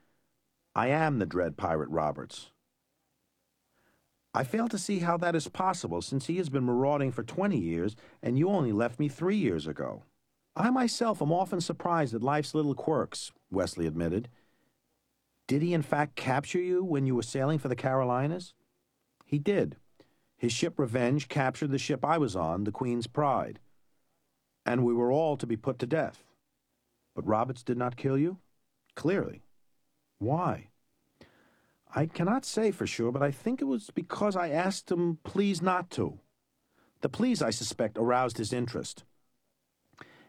"I am the Dread Pirate Roberts." "I fail to see how that is possible, since he has been marauding for 20 years, and you only left me 3 years ago." "I myself am often surprised at life's little quirks," Wesley admitted. "Did he in fact capture you when you were sailing for the Carolinas?" "He did. His ship Revenge captured the ship I was on, the Queen's Pride, and we were all to be put to death." "But Roberts did not kill you?" "Clearly." "Why?" "I cannot say for sure, but I think it was because I asked him please not to. The please, I suspect, aroused his interest.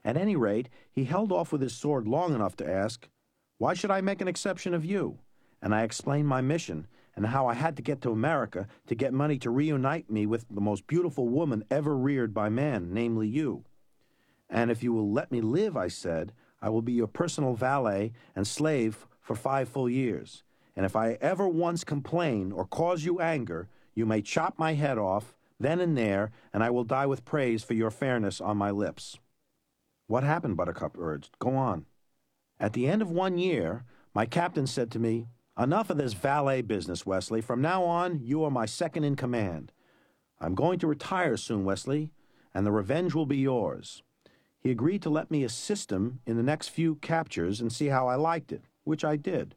At any rate, he held off with his sword long enough to ask, 'Why should I make an exception of you?' And I explained my mission, and how I had to get to America to get money to reunite me with the most beautiful woman ever reared by man, namely you. 'And if you will let me live,' I said, 'I will be your personal valet and slave for 5 full years. And if I ever once complain or cause you anger, you may chop my head off, then and there, and I will die with praise for your fairness on my lips.'" "What happened?" Buttercup urged. "Go on." "At the end of 1 year, my captain said to me, 'Enough of this valet business, Wesley. From now on, you are my second in command. I'm going to retire soon, Wesley, and the Revenge will be yours.' He agreed to let me assist him in the next few captures and see how I liked it, which I did.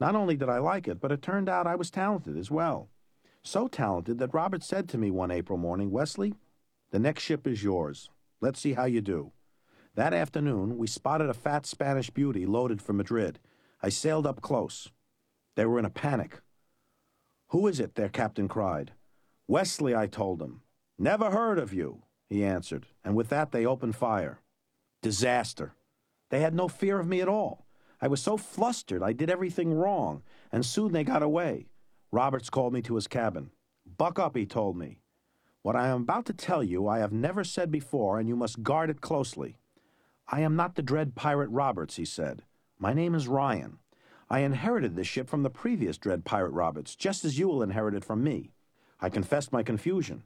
Not only did I like it, but it turned out I was talented as well. So talented that Robert said to me one April morning, 'Wesley, the next ship is yours. Let's see how you do.' That afternoon, we spotted a fat Spanish beauty loaded for Madrid. I sailed up close. They were in a panic. "Who is it?" their captain cried. "Wesley," I told him. "Never heard of you," he answered, and with that they opened fire. Disaster. They had no fear of me at all. I was so flustered I did everything wrong, and soon they got away. Roberts called me to his cabin. "Buck up," he told me. "What I am about to tell you I have never said before, and you must guard it closely. I am not the Dread Pirate Roberts," he said. "My name is Ryan. I inherited this ship from the previous Dread Pirate Roberts, just as you will inherit it from me." I confessed my confusion.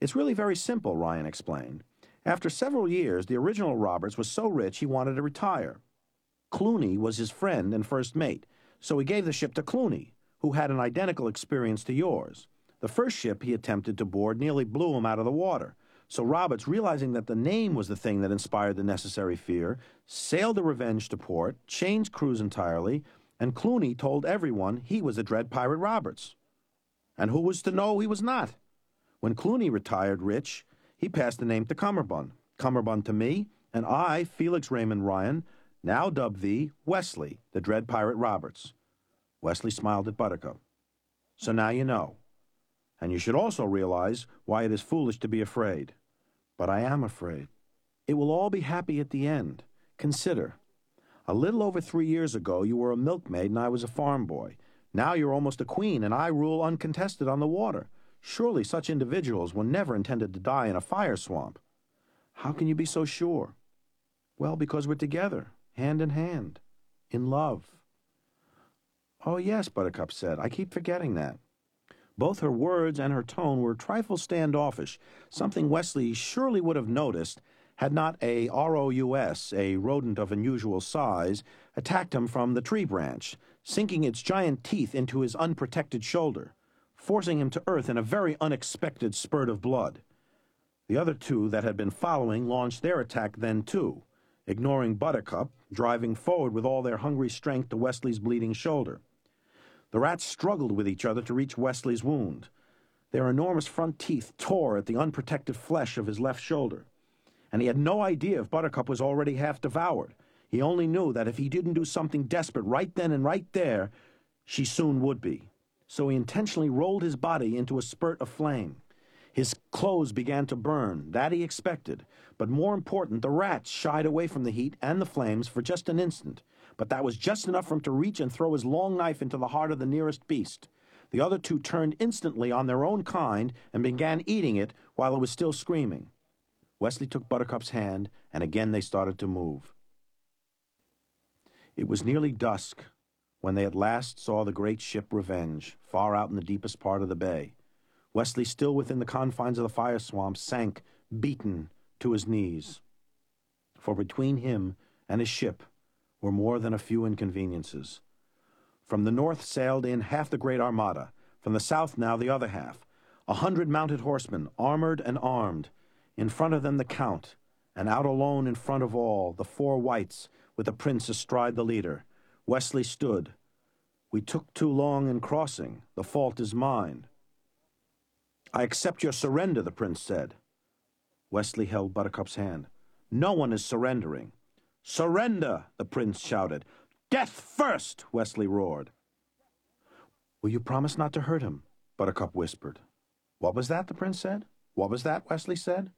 "It's really very simple," Ryan explained. "After several years, the original Roberts was so rich he wanted to retire. Clooney was his friend and first mate, so he gave the ship to Clooney, who had an identical experience to yours. The first ship he attempted to board nearly blew him out of the water, so Roberts, realizing that the name was the thing that inspired the necessary fear, sailed the Revenge to port, changed crews entirely, and Clooney told everyone he was the Dread Pirate Roberts. And who was to know he was not? When Clooney retired rich, he passed the name to Cummerbund, Cummerbund to me, and I, Felix Raymond Ryan, now dub thee Wesley, the Dread Pirate Roberts." Wesley smiled at Buttercup. "So now you know. And you should also realize why it is foolish to be afraid." "But I am afraid." "It will all be happy at the end. Consider. A little over 3 years ago you were a milkmaid and I was a farm boy. Now you're almost a queen and I rule uncontested on the water. Surely such individuals were never intended to die in a fire swamp." "How can you be so sure?" "Well, because we're together, hand in hand, in love." "Oh yes," Buttercup said. "I keep forgetting that." Both her words and her tone were a trifle standoffish, something Wesley surely would have noticed had not a ROUS, a rodent of unusual size, attacked him from the tree branch, sinking its giant teeth into his unprotected shoulder, forcing him to earth in a very unexpected spurt of blood. The other two that had been following launched their attack then too, ignoring Buttercup, driving forward with all their hungry strength to Wesley's bleeding shoulder. The rats struggled with each other to reach Wesley's wound. Their enormous front teeth tore at the unprotected flesh of his left shoulder. And he had no idea if Buttercup was already half devoured. He only knew that if he didn't do something desperate right then and right there, she soon would be. So he intentionally rolled his body into a spurt of flame. His clothes began to burn, that he expected. But more important, the rats shied away from the heat and the flames for just an instant. But that was just enough for him to reach and throw his long knife into the heart of the nearest beast. The other two turned instantly on their own kind and began eating it while it was still screaming. Wesley took Buttercup's hand, and again they started to move. It was nearly dusk when they at last saw the great ship Revenge, far out in the deepest part of the bay. Wesley, still within the confines of the fire swamp, sank, beaten, to his knees. For between him and his ship were more than a few inconveniences. From the north sailed in half the great armada, from the south now the other half, 100 mounted horsemen, armored and armed. In front of them the Count, and out alone in front of all, the four whites, with the prince astride the leader. Wesley stood. "We took too long in crossing. The fault is mine." "I accept your surrender," the prince said. Wesley held Buttercup's hand. "No one is surrendering." "Surrender!" the prince shouted. "Death first!" Wesley roared. "Will you promise not to hurt him?" Buttercup whispered. "What was that?" the prince said. "What was that?" Wesley said.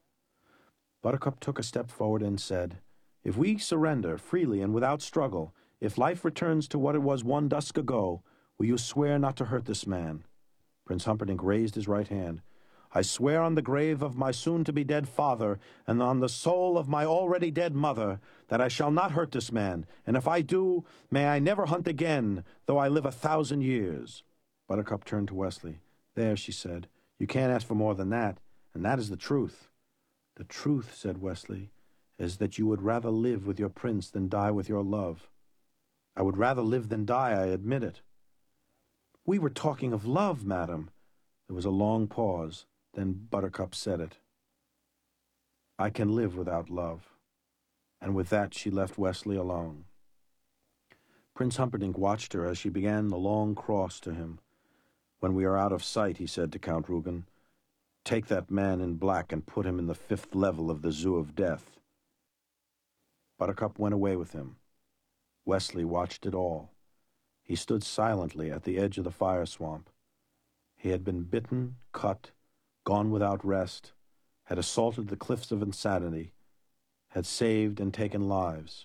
Buttercup took a step forward and said, "If we surrender freely and without struggle, if life returns to what it was one dusk ago, will you swear not to hurt this man?" Prince Humperdinck raised his right hand. "I swear on the grave of my soon-to-be-dead father and on the soul of my already-dead mother that I shall not hurt this man, and if I do, may I never hunt again, though I live 1,000 years. Buttercup turned to Wesley. "There," she said, "you can't ask for more than that, and that is the truth." "The truth," said Wesley, "is that you would rather live with your prince than die with your love." "I would rather live than die, I admit it." "We were talking of love, madam." There was a long pause. Then Buttercup said it. "I can live without love." And with that she left Wesley alone. Prince Humperdinck watched her as she began the long cross to him. "When we are out of sight," he said to Count Rugen, "take that man in black and put him in the 5th level of the Zoo of Death." Buttercup went away with him. Wesley watched it all. He stood silently at the edge of the fire swamp. He had been bitten, cut, gone without rest, had assaulted the Cliffs of Insanity, had saved and taken lives.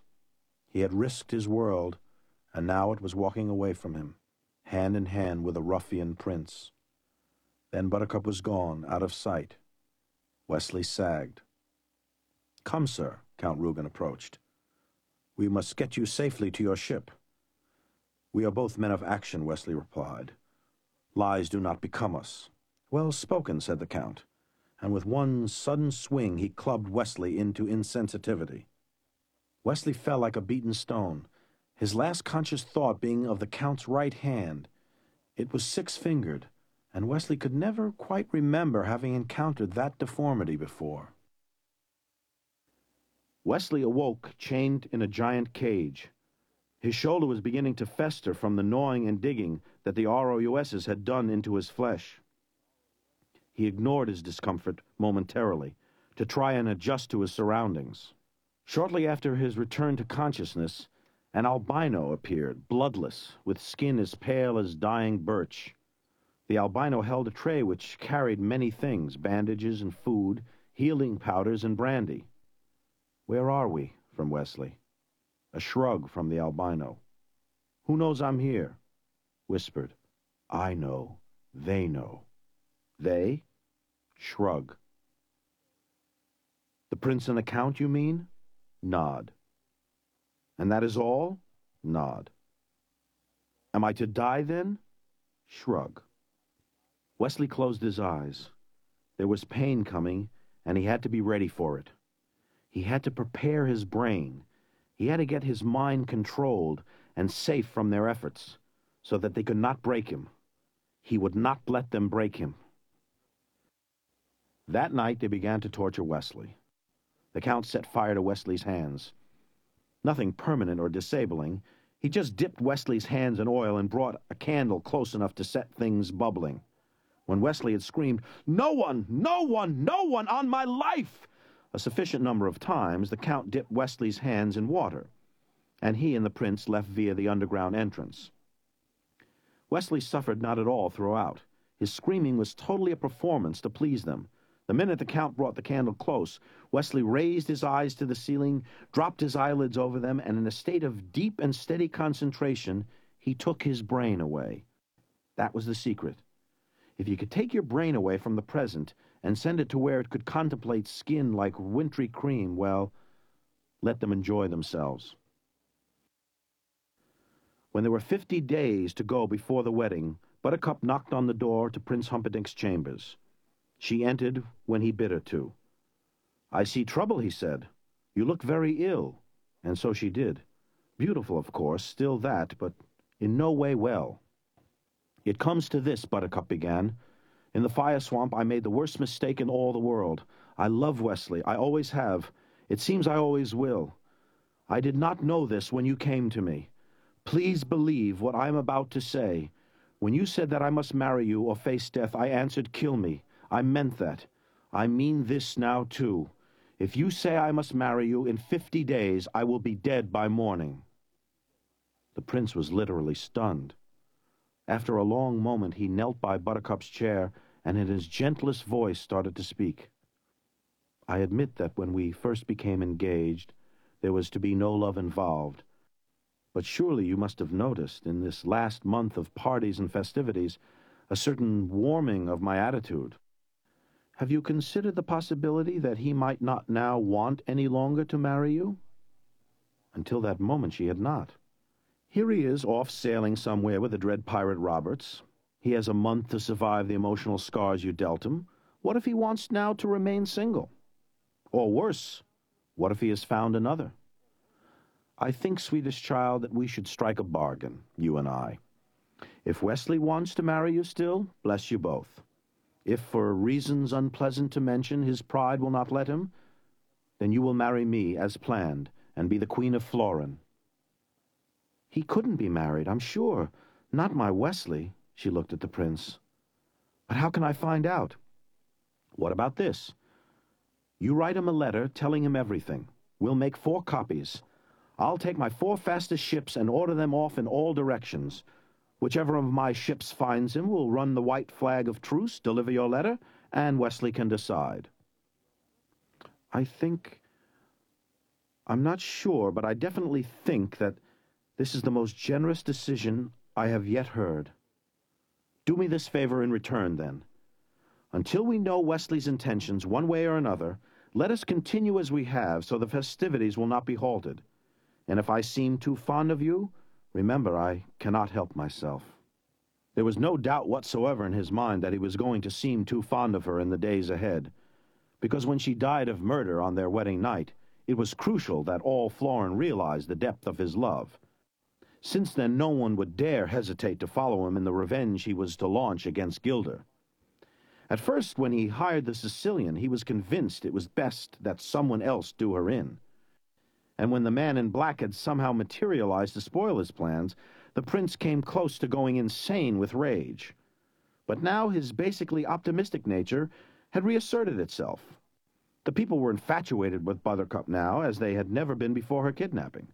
He had risked his world, and now it was walking away from him, hand in hand with a ruffian prince. Then Buttercup was gone, out of sight. Wesley sagged. "Come, sir," Count Rugen approached. "We must get you safely to your ship." "We are both men of action," Wesley replied. "Lies do not become us." "Well spoken," said the Count, and with one sudden swing he clubbed Wesley into insensitivity. Wesley fell like a beaten stone, his last conscious thought being of the Count's right hand. It was six-fingered, and Wesley could never quite remember having encountered that deformity before. Wesley awoke, chained in a giant cage. His shoulder was beginning to fester from the gnawing and digging that the ROUSs had done into his flesh. He ignored his discomfort momentarily to try and adjust to his surroundings. Shortly after his return to consciousness, an albino appeared, bloodless, with skin as pale as dying birch. The albino held a tray which carried many things, bandages and food, healing powders and brandy. "Where are we?" from Wesley. A shrug from the albino. "Who knows I'm here?" Whispered. "I know. They know." "They?" Shrug. "The prince and the count, you mean?" Nod. "And that is all?" Nod. "Am I to die, then?" Shrug. Wesley closed his eyes. There was pain coming, and he had to be ready for it. He had to prepare his brain. He had to get his mind controlled and safe from their efforts, so that they could not break him. He would not let them break him. That night they began to torture Wesley. The Count set fire to Wesley's hands. Nothing permanent or disabling. He just dipped Wesley's hands in oil and brought a candle close enough to set things bubbling. When Wesley had screamed, "No one, no one, no one on my life!" a sufficient number of times, the Count dipped Wesley's hands in water, and he and the prince left via the underground entrance. Wesley suffered not at all throughout. His screaming was totally a performance to please them. The minute the Count brought the candle close, Wesley raised his eyes to the ceiling, dropped his eyelids over them, and in a state of deep and steady concentration, he took his brain away. That was the secret. If you could take your brain away from the present and send it to where it could contemplate skin like wintry cream, well, let them enjoy themselves. When there were 50 days to go before the wedding, Buttercup knocked on the door to Prince Humperdinck's chambers. She entered when he bid her to. "I see trouble," he said. "You look very ill." And so she did. Beautiful, of course, still that, but in no way well. "It comes to this," Buttercup began. "In the fire swamp I made the worst mistake in all the world. I love Wesley. I always have. It seems I always will. I did not know this when you came to me. Please believe what I am about to say. When you said that I must marry you or face death, I answered, 'Kill me.' I meant that. I mean this now, too. If you say I must marry you in 50 days, I will be dead by morning." The prince was literally stunned. After a long moment, he knelt by Buttercup's chair and in his gentlest voice started to speak. "I admit that when we first became engaged, there was to be no love involved. But surely you must have noticed, in this last month of parties and festivities, a certain warming of my attitude. Have you considered the possibility that he might not now want any longer to marry you?" Until that moment she had not. "Here he is, off sailing somewhere with the Dread Pirate Roberts. He has a month to survive the emotional scars you dealt him. What if he wants now to remain single? Or worse, what if he has found another? I think, sweetest child, that we should strike a bargain, you and I. If Wesley wants to marry you still, bless you both. If, for reasons unpleasant to mention, his pride will not let him, then you will marry me as planned and be the Queen of Florin." "He couldn't be married, I'm sure. Not my Wesley." She looked at the prince. "But how can I find out?" "What about this? You write him a letter telling him everything. We'll make 4 copies. I'll take my 4 fastest ships and order them off in all directions. Whichever of my ships finds him will run the white flag of truce, deliver your letter, and Wesley can decide. I think... I'm not sure, but I definitely think that this is the most generous decision I have yet heard. Do me this favor in return, then. Until we know Wesley's intentions, one way or another, let us continue as we have, so the festivities will not be halted. And if I seem too fond of you, remember, I cannot help myself. There was no doubt whatsoever in his mind that he was going to seem too fond of her in the days ahead, because when she died of murder on their wedding night, it was crucial that all Florin realized the depth of his love. Since then, no one would dare hesitate to follow him in the revenge he was to launch against Gilder. At first, when he hired the Sicilian, he was convinced it was best that someone else do her in. And when the man in black had somehow materialized to spoil his plans, the prince came close to going insane with rage. But now his basically optimistic nature had reasserted itself. The people were infatuated with Buttercup now, as they had never been before her kidnapping.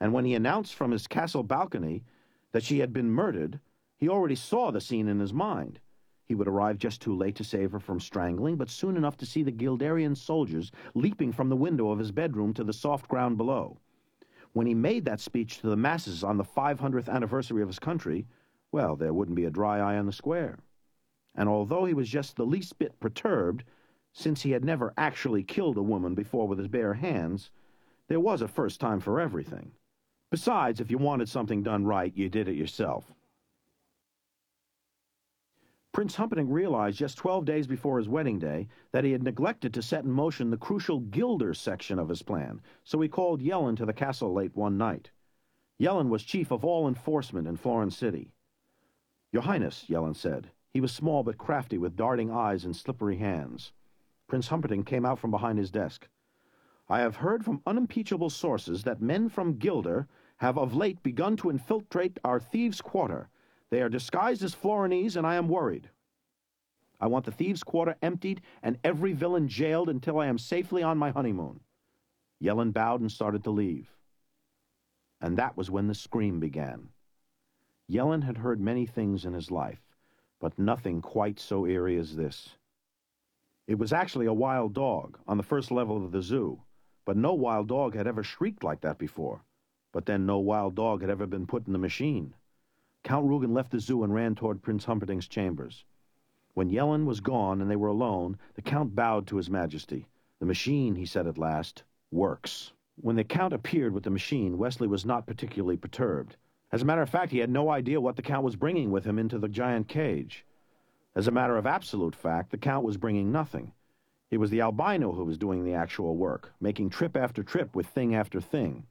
And when he announced from his castle balcony that she had been murdered, he already saw the scene in his mind. He would arrive just too late to save her from strangling, but soon enough to see the Gilderian soldiers leaping from the window of his bedroom to the soft ground below. When he made that speech to the masses on the 500th anniversary of his country, well, there wouldn't be a dry eye on the square. And although he was just the least bit perturbed, since he had never actually killed a woman before with his bare hands, there was a first time for everything. Besides, if you wanted something done right, you did it yourself. Prince Humperdinck realized just 12 days before his wedding day that he had neglected to set in motion the crucial Gilder section of his plan, so he called Yellen to the castle late one night. Yellen was chief of all enforcement in Florence City. "Your Highness," Yellen said. He was small but crafty, with darting eyes and slippery hands. Prince Humperdinck came out from behind his desk. "I have heard from unimpeachable sources that men from Gilder have of late begun to infiltrate our thieves' quarter. They are disguised as Florinese, and I am worried. I want the thieves' quarter emptied and every villain jailed until I am safely on my honeymoon." Yellen bowed and started to leave. And that was when the scream began. Yellen had heard many things in his life, but nothing quite so eerie as this. It was actually a wild dog on the first level of the zoo, but no wild dog had ever shrieked like that before. But then no wild dog had ever been put in the machine. Count Rugen left the zoo and ran toward Prince Humperdinck's chambers. When Yellen was gone and they were alone, the Count bowed to His Majesty. "The machine," he said at last, "works." When the Count appeared with the machine, Wesley was not particularly perturbed. As a matter of fact, he had no idea what the Count was bringing with him into the giant cage. As a matter of absolute fact, the Count was bringing nothing. It was the albino who was doing the actual work, making trip after trip with thing after thing.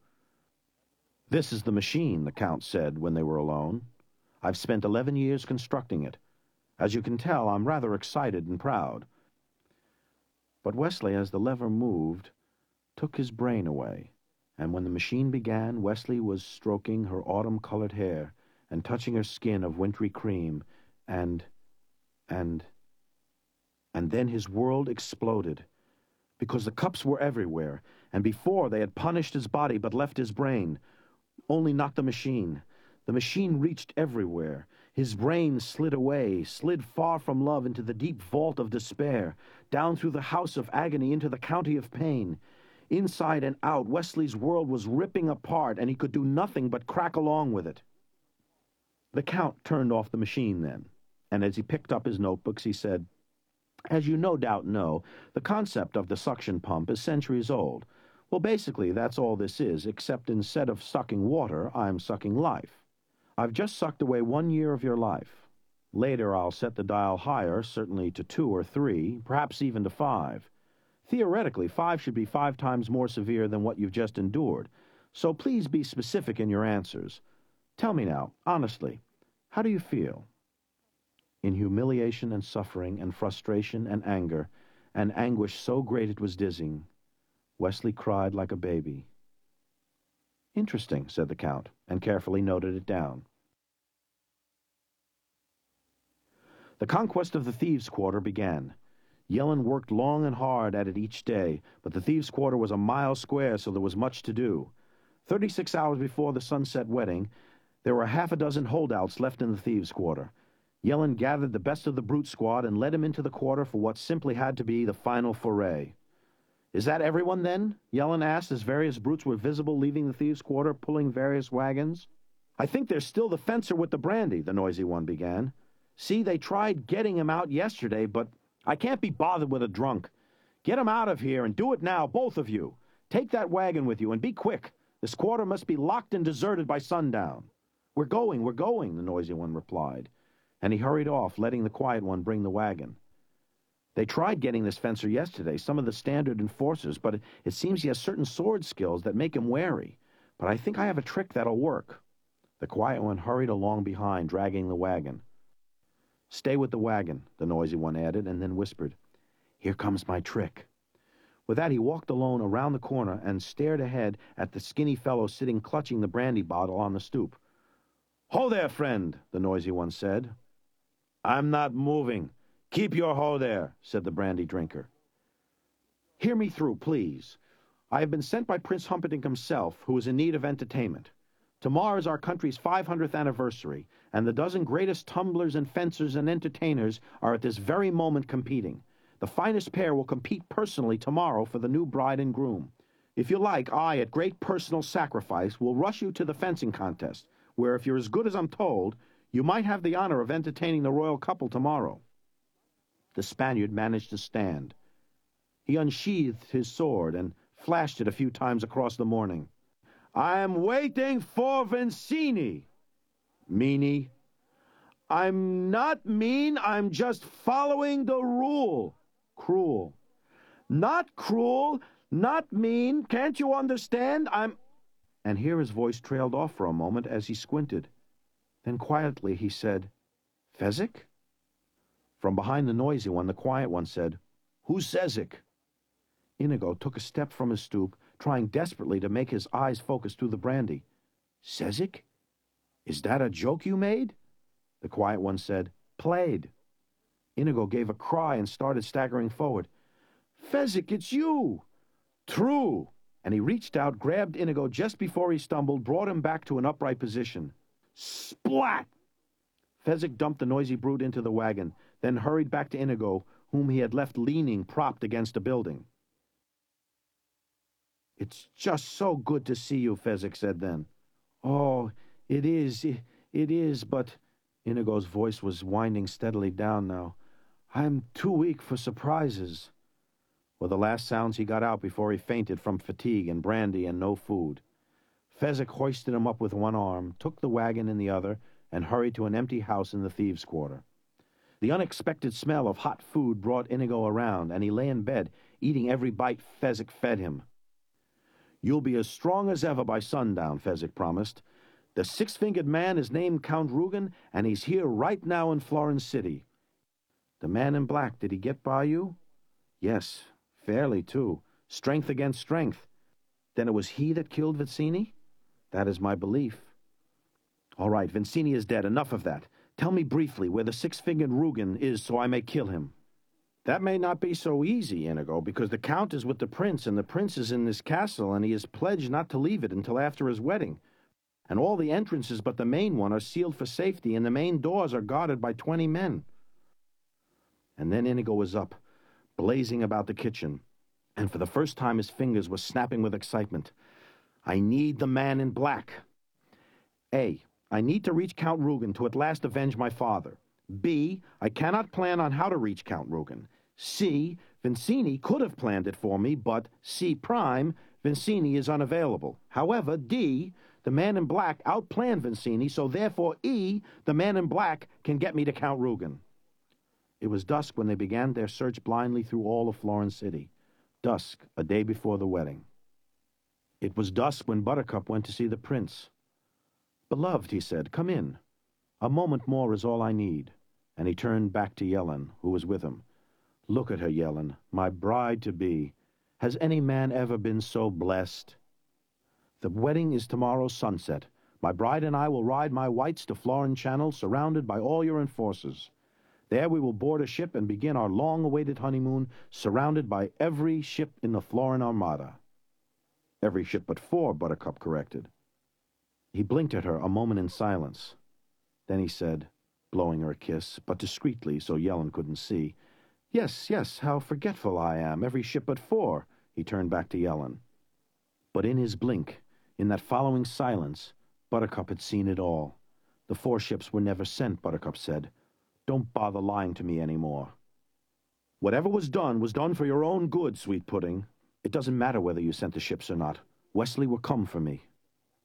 "This is the machine," the Count said when they were alone. "I've spent 11 years constructing it. As you can tell, I'm rather excited and proud." But Wesley, as the lever moved, took his brain away, and when the machine began, Wesley was stroking her autumn-colored hair and touching her skin of wintry cream, and then his world exploded, because the cups were everywhere, and before they had punished his body but left his brain, only not the machine. The machine reached everywhere. His brain slid away, slid far from love into the deep vault of despair, down through the house of agony into the county of pain. Inside and out, Wesley's world was ripping apart, and he could do nothing but crack along with it. The Count turned off the machine then, and as he picked up his notebooks, he said, "As you no doubt know, the concept of the suction pump is centuries old. Well, basically, that's all this is, except instead of sucking water, I'm sucking life. I've just sucked away 1 year of your life. Later I'll set the dial higher, certainly to 2 or 3, perhaps even to 5. Theoretically, 5 should be 5 times more severe than what you've just endured, so please be specific in your answers. Tell me now, honestly, how do you feel?" In humiliation and suffering and frustration and anger, and anguish so great it was dizzying, Wesley cried like a baby. "Interesting," said the Count, and carefully noted it down. The conquest of the thieves' quarter began. Yellen worked long and hard at it each day, but the thieves' quarter was a mile square, so there was much to do. 36 hours before the sunset wedding, There were half a dozen holdouts left in the thieves' quarter. Yellen gathered the best of the brute squad and led him into the quarter for what simply had to be the final foray. "Is that everyone, then?" Yellen asked as various brutes were visible leaving the thieves' quarter, pulling various wagons. "I think there's still the fencer with the brandy," the noisy one began. "See, they tried getting him out yesterday, but I can't be bothered with a drunk. Get him out of here, and do it now, both of you. Take that wagon with you, and be quick. This quarter must be locked and deserted by sundown." We're going, the noisy one replied, and he hurried off, letting the quiet one bring the wagon. "They tried getting this fencer yesterday, some of the standard enforcers, but it seems he has certain sword skills that make him wary. But I think I have a trick that'll work." The quiet one hurried along behind, dragging the wagon. "Stay with the wagon," the noisy one added, and then whispered, "Here comes my trick." With that, he walked alone around the corner and stared ahead at the skinny fellow sitting clutching the brandy bottle on the stoop. "Ho there, friend," the noisy one said. "I'm not moving. Keep your ho there," said the brandy drinker. "Hear me through, please. I have been sent by Prince Humperdinck himself, who is in need of entertainment. Tomorrow is our country's 500th anniversary, and the dozen greatest tumblers and fencers and entertainers are at this very moment competing. The finest pair will compete personally tomorrow for the new bride and groom. If you like, I, at great personal sacrifice, will rush you to the fencing contest, where, if you're as good as I'm told, you might have the honor of entertaining the royal couple tomorrow." The Spaniard managed to stand. He unsheathed his sword and flashed it a few times across the morning. "I'm waiting for Vizzini." "Meanie?" "I'm not mean, I'm just following the rule." "Cruel?" "Not cruel, not mean, can't you understand? I'm—" And here his voice trailed off for a moment as he squinted. Then quietly he said, "Fezzik?" From behind the noisy one, the quiet one said, "Who's Fezzik?" Inigo took a step from his stoop, trying desperately to make his eyes focus through the brandy. "Fezzik? Is that a joke you made?" The quiet one said, "Played." Inigo gave a cry and started staggering forward. "Fezzik, it's you!" "True!" And he reached out, grabbed Inigo just before he stumbled, brought him back to an upright position. Splat! Fezzik dumped the noisy brute into the wagon, then hurried back to Inigo, whom he had left leaning propped against a building. "It's just so good to see you," Fezzik said then. "Oh, it is, but—" Inigo's voice was winding steadily down now. "I'm too weak for surprises." Were the last sounds he got out before he fainted from fatigue and brandy and no food. Fezzik hoisted him up with one arm, took the wagon in the other, and hurried to an empty house in the thieves' quarter. The unexpected smell of hot food brought Inigo around, and he lay in bed, eating every bite Fezzik fed him. "You'll be as strong as ever by sundown," Fezzik promised. "The six-fingered man is named Count Rugen, and he's here right now in Florence City." "The man in black, did he get by you?" "Yes, fairly, too. Strength against strength." "Then it was he that killed Vizzini?" "That is my belief." "All right, Vizzini is dead. Enough of that. Tell me briefly where the six-fingered Rugen is so I may kill him." "That may not be so easy, Inigo, because the Count is with the Prince, and the Prince is in this castle, and he is pledged not to leave it until after his wedding. And all the entrances but the main one are sealed for safety, and the main doors are guarded by 20 men. And then Inigo was up, blazing about the kitchen, and for the first time his fingers were snapping with excitement. "I need the man in black. A, I need to reach Count Rugen to at last avenge my father. B, I cannot plan on how to reach Count Rugen. C, Vizzini could have planned it for me, but C prime, Vizzini is unavailable. However, D, the man in black outplanned Vizzini, so therefore E, the man in black, can get me to Count Rugen." It was dusk when they began their search blindly through all of Florence City. Dusk, a day before the wedding. It was dusk when Buttercup went to see the Prince. "Beloved," he said, "come in. A moment more is all I need." And he turned back to Yellen, who was with him. "Look at her, Yellen, my bride-to-be. Has any man ever been so blessed? The wedding is tomorrow sunset. My bride and I will ride my whites to Florin Channel, surrounded by all your enforcers. There we will board a ship and begin our long-awaited honeymoon, surrounded by every ship in the Florin Armada." "Every ship but 4, Buttercup corrected. He blinked at her a moment in silence. Then he said, blowing her a kiss, but discreetly so Yellen couldn't see, "Yes, yes, how forgetful I am, every ship but four." He turned back to Yellen. But in his blink, in that following silence, Buttercup had seen it all. The four ships were never sent, Buttercup said. Don't bother lying to me anymore. Whatever was done for your own good, sweet pudding. It doesn't matter whether you sent the ships or not. Wesley will come for me.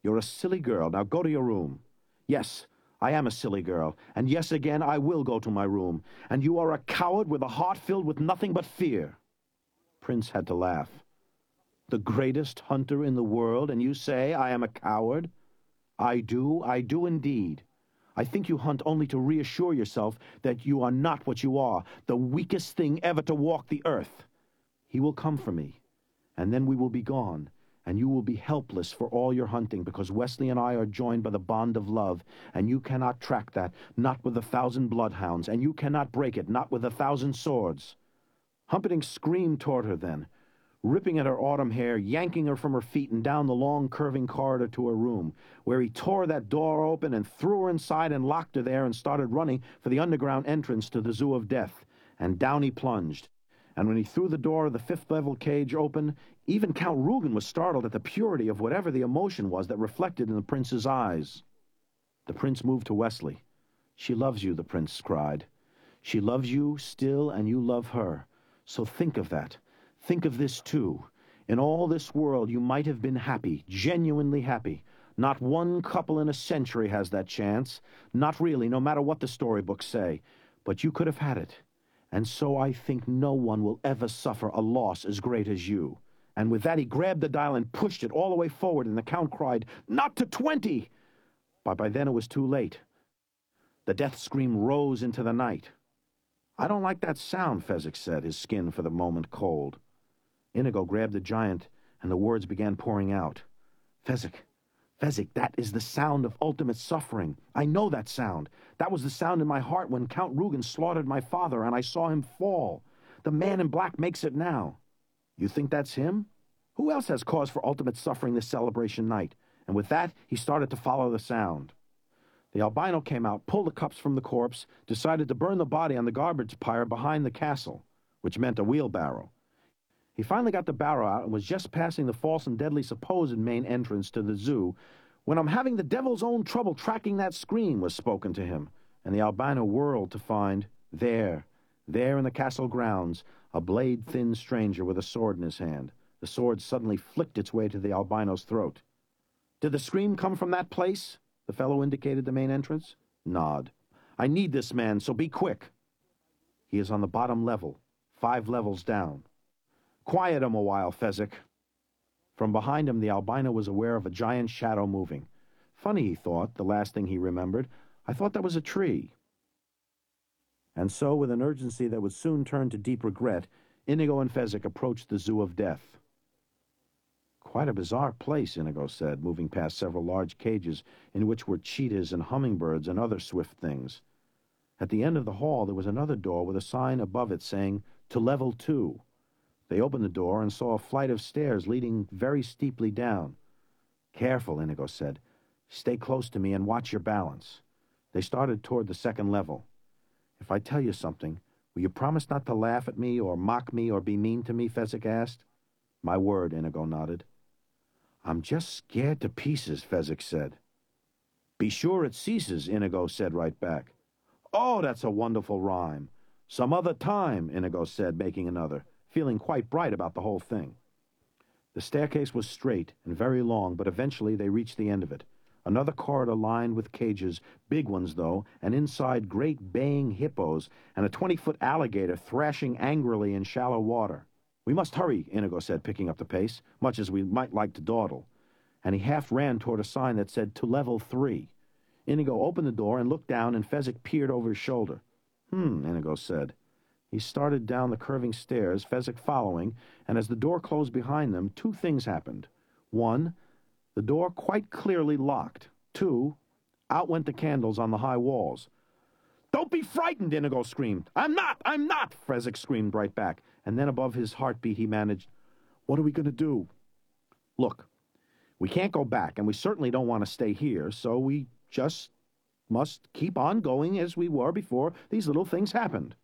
You're a silly girl. Now go to your room. Yes, I am a silly girl. And yes, again, I will go to my room. And you are a coward with a heart filled with nothing but fear. Prince had to laugh. The greatest hunter in the world, and you say I am a coward? I do indeed. I think you hunt only to reassure yourself that you are not what you are, the weakest thing ever to walk the earth. He will come for me, and then we will be gone, and you will be helpless for all your hunting, because Wesley and I are joined by the bond of love, and you cannot track that, not with 1,000 bloodhounds, and you cannot break it, not with 1,000 swords. Humperdinck screamed toward her then, ripping at her autumn hair, yanking her from her feet and down the long curving corridor to her room, where he tore that door open and threw her inside and locked her there and started running for the underground entrance to the Zoo of Death, and down he plunged. And when he threw the door of the fifth-level cage open, even Count Rugen was startled at the purity of whatever the emotion was that reflected in the prince's eyes. The prince moved to Wesley. "She loves you," the prince cried. "She loves you still, and you love her. So think of that. Think of this, too. In all this world, you might have been happy, genuinely happy. Not one couple in a century has that chance. Not really, no matter what the storybooks say. But you could have had it. And so I think no one will ever suffer a loss as great as you." And with that, he grabbed the dial and pushed it all the way forward, and the count cried, "Not to 20!" But by then it was too late. The death scream rose into the night. "I don't like that sound," Fezzik said, his skin for the moment cold. Inigo grabbed the giant, and the words began pouring out. "Fezzik, Fezzik, that is the sound of ultimate suffering. I know that sound. That was the sound in my heart when Count Rugen slaughtered my father, and I saw him fall. The man in black makes it now." "You think that's him? Who else has cause for ultimate suffering this celebration night?" And with that, he started to follow the sound. The albino came out, pulled the cups from the corpse, decided to burn the body on the garbage pyre behind the castle, which meant a wheelbarrow. He finally got the barrow out and was just passing the false and deadly supposed main entrance to the zoo when "I'm having the devil's own trouble tracking that scream" was spoken to him, and the albino whirled to find, there in the castle grounds, a blade-thin stranger with a sword in his hand. The sword suddenly flicked its way to the albino's throat. "Did the scream come from that place?" The fellow indicated the main entrance. "Nod." "I need this man, so be quick." "He is on the bottom level, 5 levels down." "Quiet him a while, Fezzik." From behind him, the albino was aware of a giant shadow moving. Funny, he thought, the last thing he remembered. "I thought that was a tree." And so, with an urgency that would soon turn to deep regret, Inigo and Fezzik approached the Zoo of Death. "Quite a bizarre place," Inigo said, moving past several large cages in which were cheetahs and hummingbirds and other swift things. At the end of the hall there was another door with a sign above it saying, "To level 2. They opened the door and saw a flight of stairs leading very steeply down. "Careful," Inigo said. "Stay close to me and watch your balance." They started toward the 2nd level. "If I tell you something, will you promise not to laugh at me or mock me or be mean to me?" Fezzik asked. "My word," Inigo nodded. "I'm just scared to pieces," Fezzik said. "Be sure it ceases," Inigo said right back. "Oh, that's a wonderful rhyme. Some other time," Inigo said, making another, feeling quite bright about the whole thing. The staircase was straight and very long, but eventually they reached the end of it. Another corridor lined with cages, big ones though, and inside great baying hippos and a 20-foot alligator thrashing angrily in shallow water. "We must hurry," Inigo said, picking up the pace, much as we might like to dawdle. And he half ran toward a sign that said, "To level 3. Inigo opened the door and looked down, and Fezzik peered over his shoulder. Inigo said. He started down the curving stairs, Fezzik following, and as the door closed behind them, 2 things happened. 1, the door quite clearly locked. 2, out went the candles on the high walls. "Don't be frightened," Inigo screamed. I'm not, Fezzik screamed right back. And then above his heartbeat he managed, "What are we going to do?" "Look, We can't go back, and we certainly don't want to stay here, so we just must keep on going as we were before these little things happened.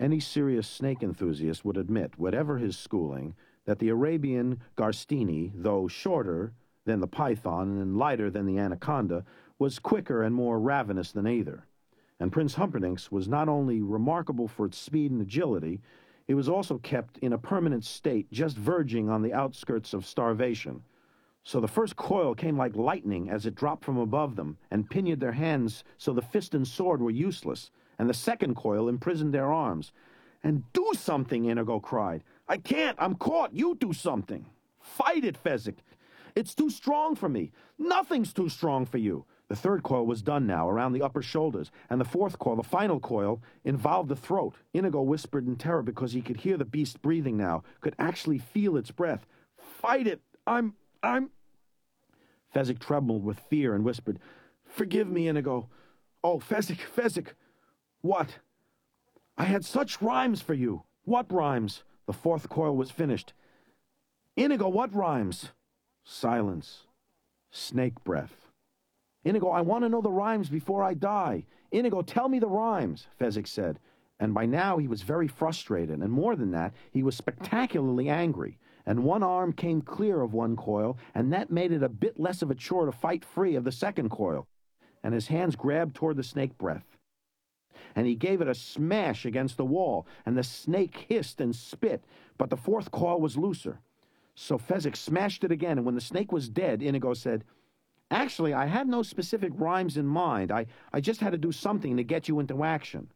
Any serious snake enthusiast would admit, whatever his schooling, that the Arabian Garstini, though shorter than the python and lighter than the anaconda, was quicker and more ravenous than either. And Prince Humperdinck's was not only remarkable for its speed and agility, it was also kept in a permanent state just verging on the outskirts of starvation. So the first coil came like lightning as it dropped from above them and pinioned their hands so the fist and sword were useless, and the second coil imprisoned their arms. "And do something," Inigo cried. "I can't. I'm caught. You do something." "Fight it, Fezzik. It's too strong for me." "Nothing's too strong for you." The third coil was done now, around the upper shoulders, and the fourth coil, the final coil, involved the throat. Inigo whispered in terror because he could hear the beast breathing now, could actually feel its breath. "Fight it! I'm... Fezzik trembled with fear and whispered, "Forgive me, Inigo. Oh, Fezzik! What? I had such rhymes for you." "What rhymes?" The fourth coil was finished. "Inigo, what rhymes?" Silence. Snake breath. "Inigo, I want to know the rhymes before I die. Inigo, tell me the rhymes," Fezzik said. And by now he was very frustrated, and more than that, he was spectacularly angry. And one arm came clear of one coil, and that made it a bit less of a chore to fight free of the second coil. And his hands grabbed toward the snake breath. And he gave it a smash against the wall, and the snake hissed and spit, but the fourth coil was looser. So Fezzik smashed it again, and when the snake was dead, Inigo said, "Actually, I had no specific rhymes in mind. I just had to do something to get you into action."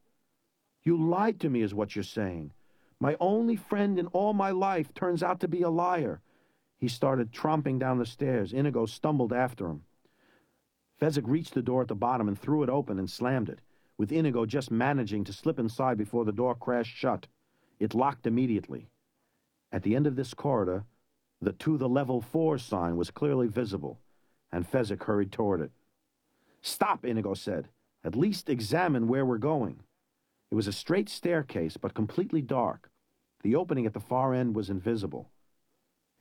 "You lied to me is what you're saying. My only friend in all my life turns out to be a liar." He started tromping down the stairs. Inigo stumbled after him. Fezzik reached the door at the bottom and threw it open and slammed it, with Inigo just managing to slip inside before the door crashed shut. It locked immediately. At the end of this corridor, the "To the Level 4" sign was clearly visible, and Fezzik hurried toward it. "Stop," Inigo said. "At least examine where we're going." It was a straight staircase, but completely dark. The opening at the far end was invisible.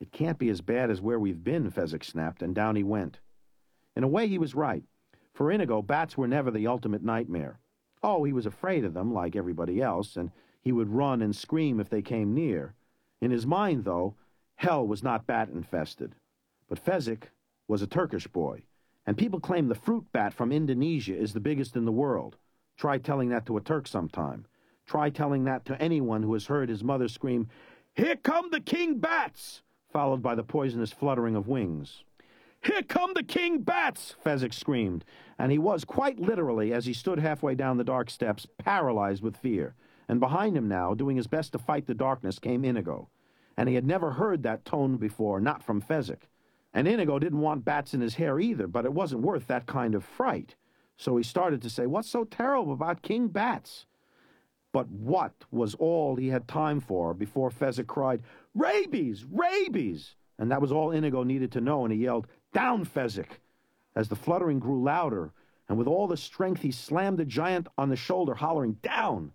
"It can't be as bad as where we've been," Fezzik snapped, and down he went. In a way, he was right. For Inigo, bats were never the ultimate nightmare. Oh, he was afraid of them, like everybody else, and he would run and scream if they came near. In his mind, though, hell was not bat-infested. But Fezzik was a Turkish boy, and people claim the fruit bat from Indonesia is the biggest in the world. Try telling that to a Turk sometime. Try telling that to anyone who has heard his mother scream, "Here come the king bats!" followed by the poisonous fluttering of wings. "Here come the king bats!" Fezzik screamed, and he was, quite literally, as he stood halfway down the dark steps, paralyzed with fear. And behind him now, doing his best to fight the darkness, came Inigo. And he had never heard that tone before, not from Fezzik. And Inigo didn't want bats in his hair either, but it wasn't worth that kind of fright. So he started to say, "What's so terrible about king bats?" But what was all he had time for before Fezzik cried, "Rabies! Rabies!" And that was all Inigo needed to know, and he yelled, "Down, Fezzik!" As the fluttering grew louder, and with all the strength he slammed the giant on the shoulder, hollering, "Down!"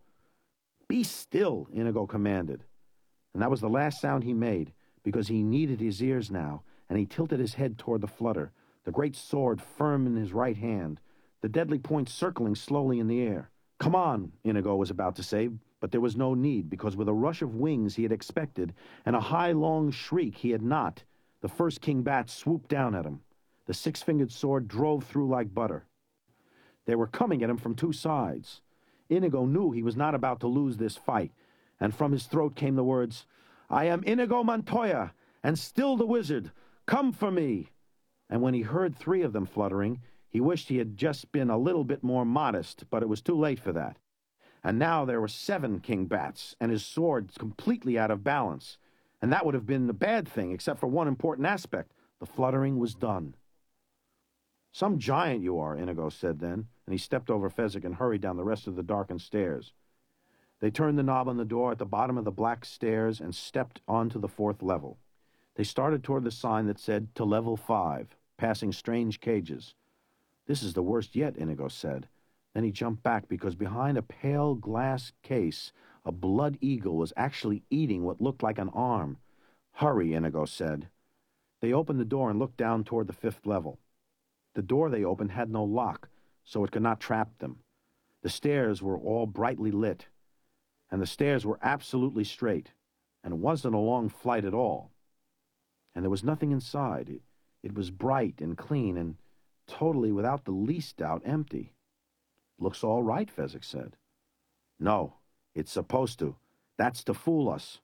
"Be still," Inigo commanded. And that was the last sound he made, because he needed his ears now, and he tilted his head toward the flutter, the great sword firm in his right hand, the deadly point circling slowly in the air. "Come on," Inigo was about to say, but there was no need, because with a rush of wings he had expected, and a high, long shriek he had not, the first king bat swooped down at him. The six-fingered sword drove through like butter. They were coming at him from two sides. Inigo knew he was not about to lose this fight, and from his throat came the words, "I am Inigo Montoya, and still the wizard. Come for me!" And when he heard three of them fluttering, he wished he had just been a little bit more modest, but it was too late for that. And now there were seven king bats, and his sword completely out of balance. And that would have been a bad thing, except for one important aspect. The fluttering was done. "Some giant you are," Inigo said then, and he stepped over Fezzik and hurried down the rest of the darkened stairs. They turned the knob on the door at the bottom of the black stairs and stepped onto the fourth level. They started toward the sign that said, "To Level 5, passing strange cages." "This is the worst yet," Inigo said. Then he jumped back, because behind a pale glass case, a blood eagle was actually eating what looked like an arm. "Hurry," Inigo said. They opened the door and looked down toward the fifth level. The door they opened had no lock, so it could not trap them. The stairs were all brightly lit, and the stairs were absolutely straight, and it wasn't a long flight at all. And there was nothing inside. It was bright and clean and totally, without the least doubt, empty. "Looks all right," Fezzik said. "No, it's supposed to. That's to fool us.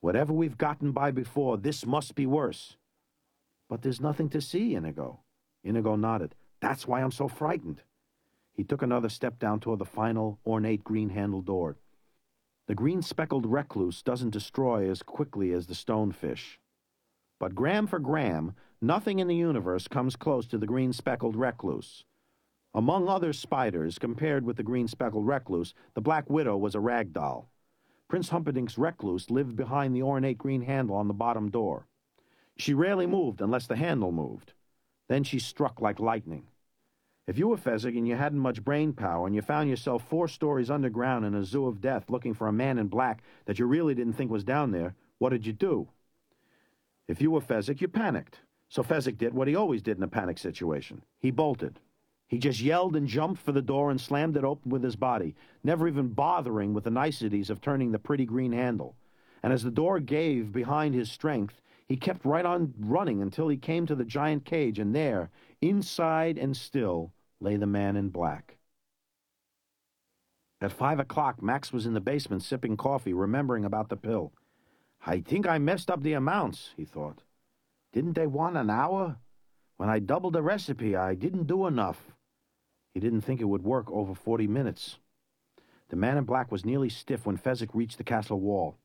Whatever we've gotten by before, this must be worse." "But there's nothing to see, Inigo." Inigo nodded. "That's why I'm so frightened." He took another step down toward the final, ornate green-handled door. The green-speckled recluse doesn't destroy as quickly as the stonefish. But gram for gram, nothing in the universe comes close to the green-speckled recluse. Among other spiders, compared with the green-speckled recluse, the black widow was a rag doll. Prince Humperdinck's recluse lived behind the ornate green handle on the bottom door. She rarely moved unless the handle moved. Then she struck like lightning. If you were Fezzik and you hadn't much brain power and you found yourself 4 stories underground in a zoo of death looking for a man in black that you really didn't think was down there, what did you do? If you were Fezzik, you panicked. So Fezzik did what he always did in a panic situation. He bolted. He just yelled and jumped for the door and slammed it open with his body, never even bothering with the niceties of turning the pretty green handle. And as the door gave behind his strength, he kept right on running until he came to the giant cage, and there, inside and still, lay the man in black. At 5 o'clock, Max was in the basement sipping coffee, remembering about the pill. "I think I messed up the amounts," he thought. "Didn't they want an hour? When I doubled the recipe, I didn't do enough." He didn't think it would work over 40 minutes. The man in black was nearly stiff when Fezzik reached the castle wall.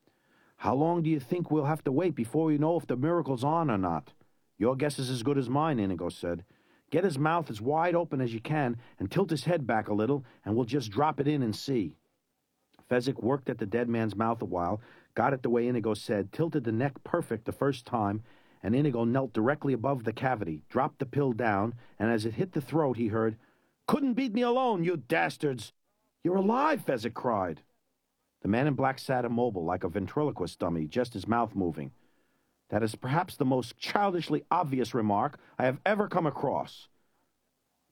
"How long do you think we'll have to wait before we know if the miracle's on or not?" "Your guess is as good as mine," Inigo said. "Get his mouth as wide open as you can and tilt his head back a little, and we'll just drop it in and see." Fezzik worked at the dead man's mouth a while, got it the way Inigo said, tilted the neck perfect the first time, and Inigo knelt directly above the cavity, dropped the pill down, and as it hit the throat he heard, "Couldn't beat me alone, you dastards!" "You're alive!" Fezzik cried. The man in black sat immobile like a ventriloquist dummy, just his mouth moving. "That is perhaps the most childishly obvious remark I have ever come across.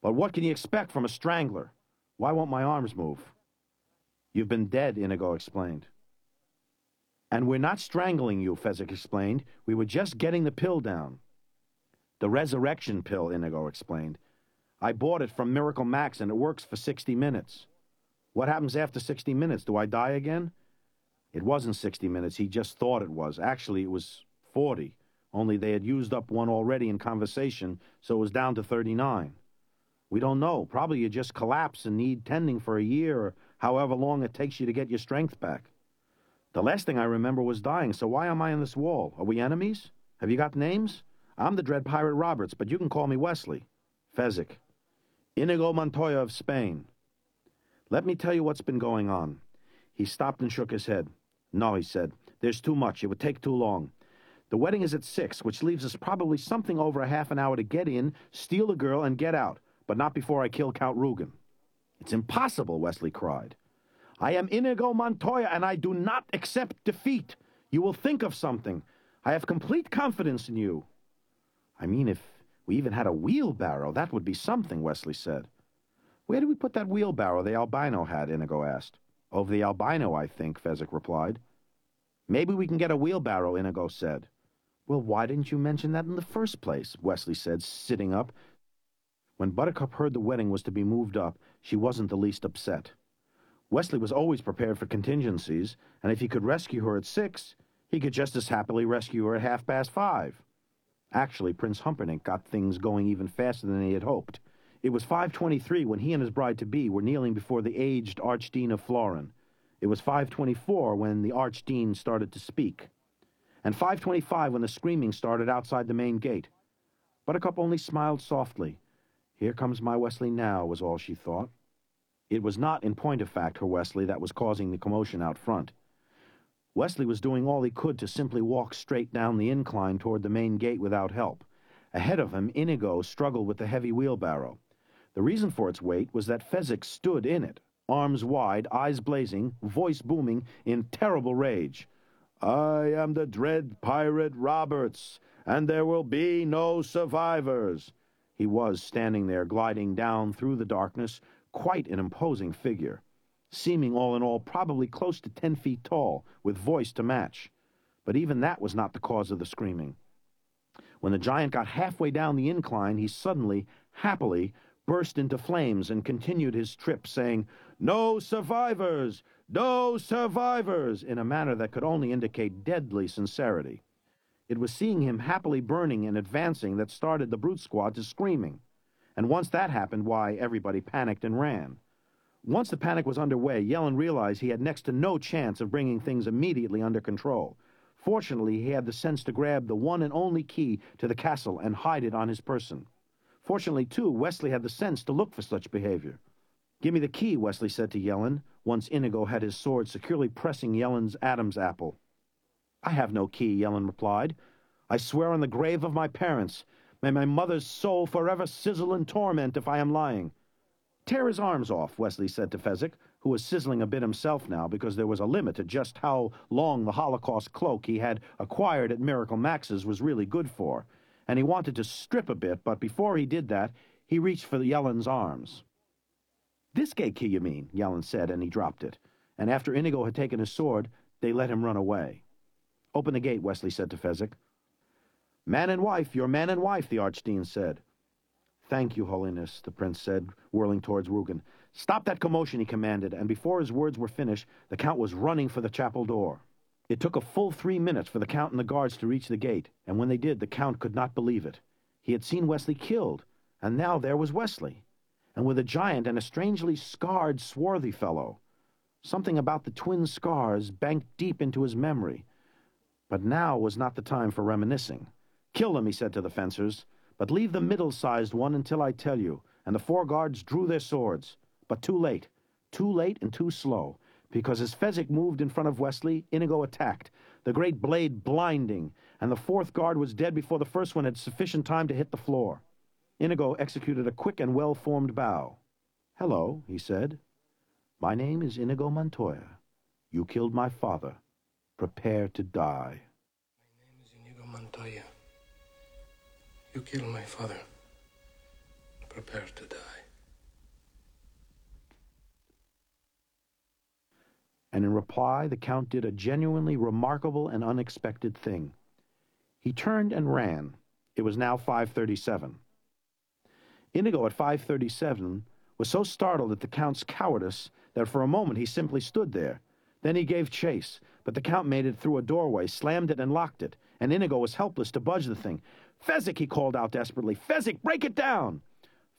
But what can you expect from a strangler? Why won't my arms move?" "You've been dead," Inigo explained. "And we're not strangling you," Fezzik explained. "We were just getting the pill down." "The resurrection pill," Inigo explained. "I bought it from Miracle Max, and it works for 60 minutes. What happens after 60 minutes? Do I die again?" It wasn't 60 minutes. He just thought it was. Actually, it was 40, only they had used up one already in conversation, so it was down to 39. "We don't know. Probably you just collapse and need tending for a year, or however long it takes you to get your strength back." "The last thing I remember was dying, so why am I on this wall? Are we enemies? Have you got names? I'm the Dread Pirate Roberts, but you can call me Wesley." "Fezzik." "Inigo Montoya of Spain. Let me tell you what's been going on." He stopped and shook his head. "No," he said. "There's too much. It would take too long. The wedding is at 6, which leaves us probably something over a half an hour to get in, steal the girl, and get out, but not before I kill Count Rugen." "It's impossible," Wesley cried. "I am Inigo Montoya, and I do not accept defeat. You will think of something. I have complete confidence in you." "I mean, if we even had a wheelbarrow, that would be something," Wesley said. "Where do we put that wheelbarrow the albino had?" Inigo asked. "Over the albino, I think," Fezzik replied. "Maybe we can get a wheelbarrow," Inigo said. "Well, why didn't you mention that in the first place?" Wesley said, sitting up. When Buttercup heard the wedding was to be moved up, she wasn't the least upset. Wesley was always prepared for contingencies, and if he could rescue her at 6, he could just as happily rescue her at 5:30. Actually, Prince Humperdinck got things going even faster than he had hoped. It was 5:23 when he and his bride-to-be were kneeling before the aged Archdean of Florin. It was 5:24 when the Archdean started to speak, and 5:25 when the screaming started outside the main gate. Buttercup only smiled softly. "Here comes my Wesley now," was all she thought. It was not, in point of fact, her Wesley that was causing the commotion out front. Wesley was doing all he could to simply walk straight down the incline toward the main gate without help. Ahead of him, Inigo struggled with the heavy wheelbarrow. The reason for its weight was that Fezzik stood in it, arms wide, eyes blazing, voice booming, in terrible rage. I am the Dread Pirate Roberts, and there will be no survivors." He was standing there, gliding down through the darkness, quite an imposing figure, seeming all in all probably close to 10 feet tall, with voice to match. But even that was not the cause of the screaming. When the giant got halfway down the incline, he suddenly, happily, burst into flames and continued his trip, saying, "No survivors! No survivors!" in a manner that could only indicate deadly sincerity. It was seeing him happily burning and advancing that started the brute squad to screaming. And once that happened, why, everybody panicked and ran. Once the panic was underway, Yellen realized he had next to no chance of bringing things immediately under control. Fortunately, he had the sense to grab the one and only key to the castle and hide it on his person. Fortunately, too, Wesley had the sense to look for such behavior. "Give me the key," Wesley said to Yellen, once Inigo had his sword securely pressing Yellen's Adam's apple. "I have no key," Yellen replied. "I swear on the grave of my parents. May my mother's soul forever sizzle in torment if I am lying." "Tear his arms off," Wesley said to Fezzik, who was sizzling a bit himself now because there was a limit to just how long the Holocaust cloak he had acquired at Miracle Max's was really good for, and he wanted to strip a bit, but before he did that, he reached for Yellen's arms. "This gate key, you mean," Yellen said, and he dropped it, and after Inigo had taken his sword, they let him run away. "Open the gate," Wesley said to Fezzik. "Man and wife, you're man and wife," the Archdean said. "Thank you, Holiness," the prince said, whirling towards Rugen. "Stop that commotion," he commanded, and before his words were finished, the count was running for the chapel door. It took a full 3 minutes for the count and the guards to reach the gate, and when they did, the count could not believe it. He had seen Wesley killed, and now there was Wesley, and with a giant and a strangely scarred, swarthy fellow. Something about the twin scars banked deep into his memory, but now was not the time for reminiscing. "Kill them," he said to the fencers, "but leave the middle-sized one until I tell you," and the four guards drew their swords. But too late and too slow, because as Fezzik moved in front of Wesley, Inigo attacked, the great blade blinding, and the fourth guard was dead before the first one had sufficient time to hit the floor. Inigo executed a quick and well-formed bow. "Hello," he said. "My name is Inigo Montoya. You killed my father. Prepare to die." "My name is Inigo Montoya. You killed my father. Prepare to die." And in reply, the count did a genuinely remarkable and unexpected thing. He turned and ran. It was now 5:37. Inigo at 5:37 was so startled at the count's cowardice that for a moment he simply stood there. Then he gave chase, but the count made it through a doorway, slammed it and locked it, and Inigo was helpless to budge the thing. "Fezzik!" he called out desperately. "Fezzik, break it down!"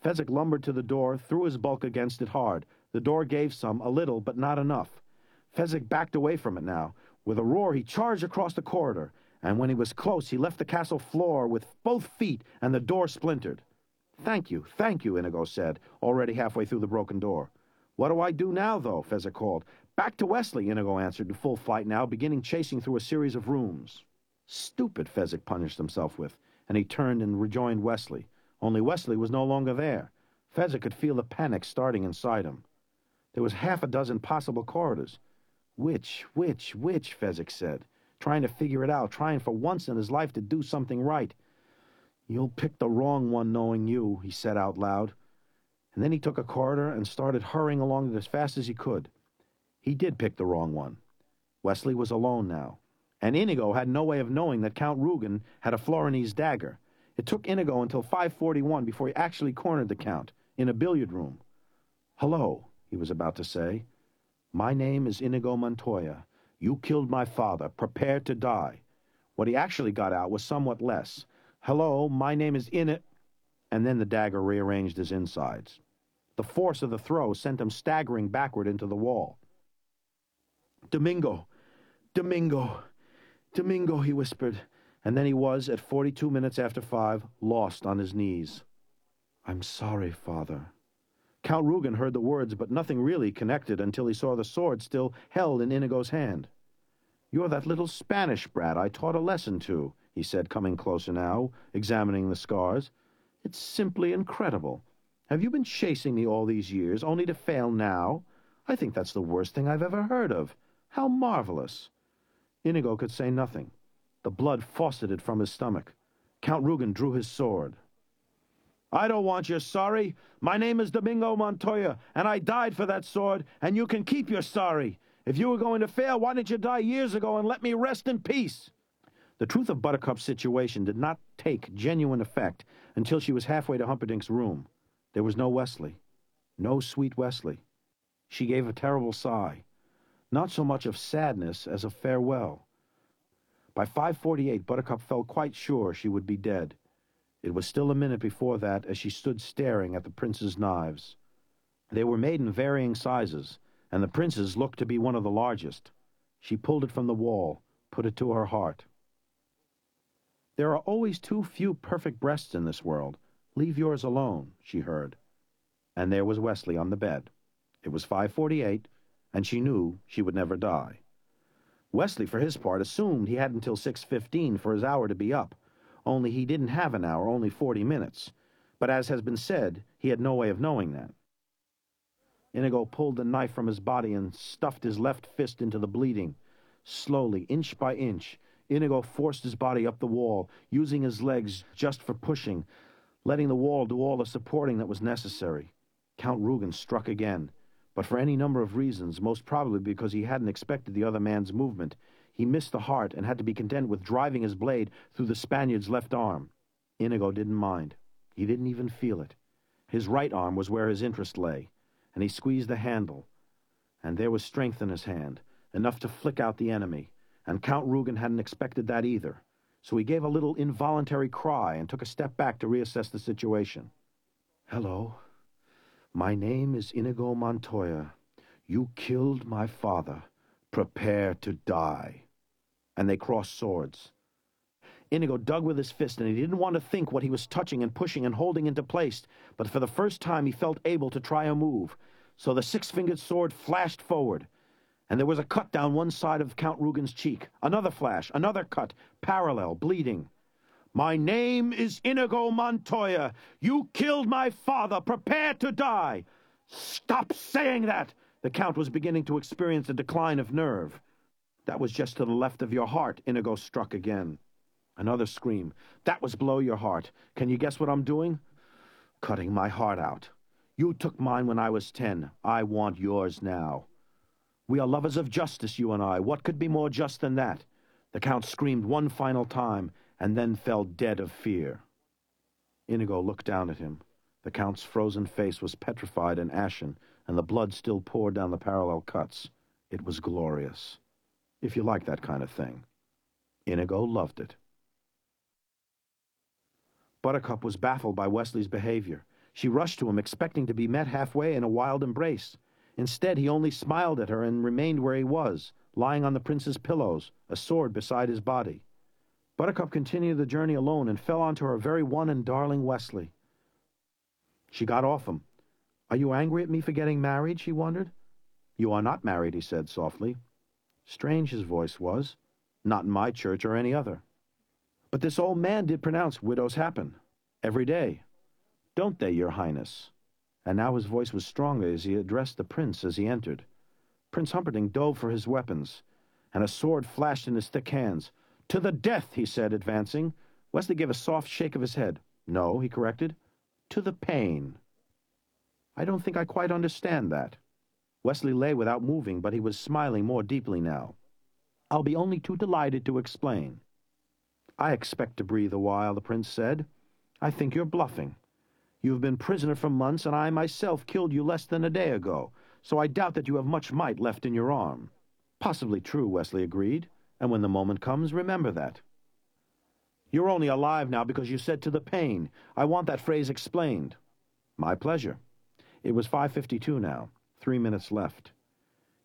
Fezzik lumbered to the door, threw his bulk against it hard. The door gave some, a little, but not enough. Fezzik backed away from it now. With a roar, he charged across the corridor, and when he was close, he left the castle floor with both feet, and the door splintered. Thank you," Inigo said, already halfway through the broken door. "What do I do now, though?" Fezzik called. "Back to Wesley," Inigo answered in full flight now, beginning chasing through a series of rooms. "Stupid," Fezzik punished himself with, and he turned and rejoined Wesley. Only Wesley was no longer there. Fezzik could feel the panic starting inside him. There was half a dozen possible corridors. Which, Fezzik said, trying to figure it out, trying for once in his life to do something right. "You'll pick the wrong one knowing you," he said out loud. And then he took a corridor and started hurrying along it as fast as he could. He did pick the wrong one. Wesley was alone now, and Inigo had no way of knowing that Count Rugen had a Florinese dagger. It took Inigo until 5:41 before he actually cornered the count, in a billiard room. "Hello," he was about to say. "My name is Inigo Montoya. You killed my father. Prepare to die." What he actually got out was somewhat less. "Hello, my name is Inigo—" And then the dagger rearranged his insides. The force of the throw sent him staggering backward into the wall. Domingo, he whispered, and then he was, at 5:42, lost on his knees. "I'm sorry, Father." Count Rugen heard the words, but nothing really connected until he saw the sword still held in Inigo's hand. "You're that little Spanish brat I taught a lesson to," he said, coming closer now, examining the scars. "It's simply incredible. Have you been chasing me all these years, only to fail now? I think that's the worst thing I've ever heard of. How marvelous." Inigo could say nothing. The blood fauceted from his stomach. Count Rugen drew his sword. "I don't want your sorry. My name is Domingo Montoya, and I died for that sword, and you can keep your sorry. If you were going to fail, why didn't you die years ago and let me rest in peace?" The truth of Buttercup's situation did not take genuine effect until she was halfway to Humperdinck's room. There was no Wesley. No sweet Wesley. She gave a terrible sigh, not so much of sadness as of farewell. By 5:48, Buttercup felt quite sure she would be dead. It was still a minute before that as she stood staring at the prince's knives. They were made in varying sizes, and the prince's looked to be one of the largest. She pulled it from the wall, put it to her heart. "There are always too few perfect breasts in this world. Leave yours alone," she heard. And there was Wesley on the bed. It was 5:48, and she knew she would never die. Wesley, for his part, assumed he had until 6:15 for his hour to be up. Only he didn't have an hour, only 40 minutes. But as has been said, he had no way of knowing that. Inigo pulled the knife from his body and stuffed his left fist into the bleeding. Slowly, inch by inch, Inigo forced his body up the wall, using his legs just for pushing, letting the wall do all the supporting that was necessary. Count Rugen struck again, but for any number of reasons, most probably because he hadn't expected the other man's movement, he missed the heart and had to be content with driving his blade through the Spaniard's left arm. Inigo didn't mind. He didn't even feel it. His right arm was where his interest lay, and he squeezed the handle, and there was strength in his hand, enough to flick out the enemy, and Count Rugen hadn't expected that either, so he gave a little involuntary cry and took a step back to reassess the situation. "Hello. My name is Inigo Montoya. You killed my father. Prepare to die." And they crossed swords. Inigo dug with his fist, and he didn't want to think what he was touching and pushing and holding into place, but for the first time he felt able to try a move. So the six-fingered sword flashed forward, and there was a cut down one side of Count Rugen's cheek. Another flash, another cut, parallel, bleeding. "My name is Inigo Montoya. You killed my father. Prepare to die." "Stop saying that!" The Count was beginning to experience a decline of nerve. "That was just to the left of your heart," Inigo struck again. Another scream. "That was below your heart. Can you guess what I'm doing? Cutting my heart out. You took mine when I was 10. I want yours now. We are lovers of justice, you and I. What could be more just than that?" The Count screamed one final time and then fell dead of fear. Inigo looked down at him. The Count's frozen face was petrified and ashen, and the blood still poured down the parallel cuts. It was glorious, if you like that kind of thing. Inigo loved it. Buttercup was baffled by Wesley's behavior. She rushed to him, expecting to be met halfway in a wild embrace. Instead, he only smiled at her and remained where he was, lying on the prince's pillows, a sword beside his body. Buttercup continued the journey alone and fell onto her very one and darling Wesley. She got off him. "Are you angry at me for getting married?" she wondered. "You are not married," he said softly. Strange his voice was. Not in my church or any other. "But this old man did pronounce widows happen. Every day. Don't they, your highness?" And now his voice was stronger as he addressed the prince as he entered. Prince Humperdinck dove for his weapons, and a sword flashed in his thick hands. "To the death," he said, advancing. Wesley gave a soft shake of his head. "No," he corrected. "To the pain." "I don't think I quite understand that." Wesley lay without moving, but he was smiling more deeply now. "I'll be only too delighted to explain." "I expect to breathe a while," the prince said. "I think you're bluffing. You've been prisoner for months, and I myself killed you less than a day ago, so I doubt that you have much might left in your arm." "Possibly true," Wesley agreed, "and when the moment comes, remember that." "You're only alive now because you said to the pain. I want that phrase explained." "My pleasure." It was 5:52 now, 3 minutes left.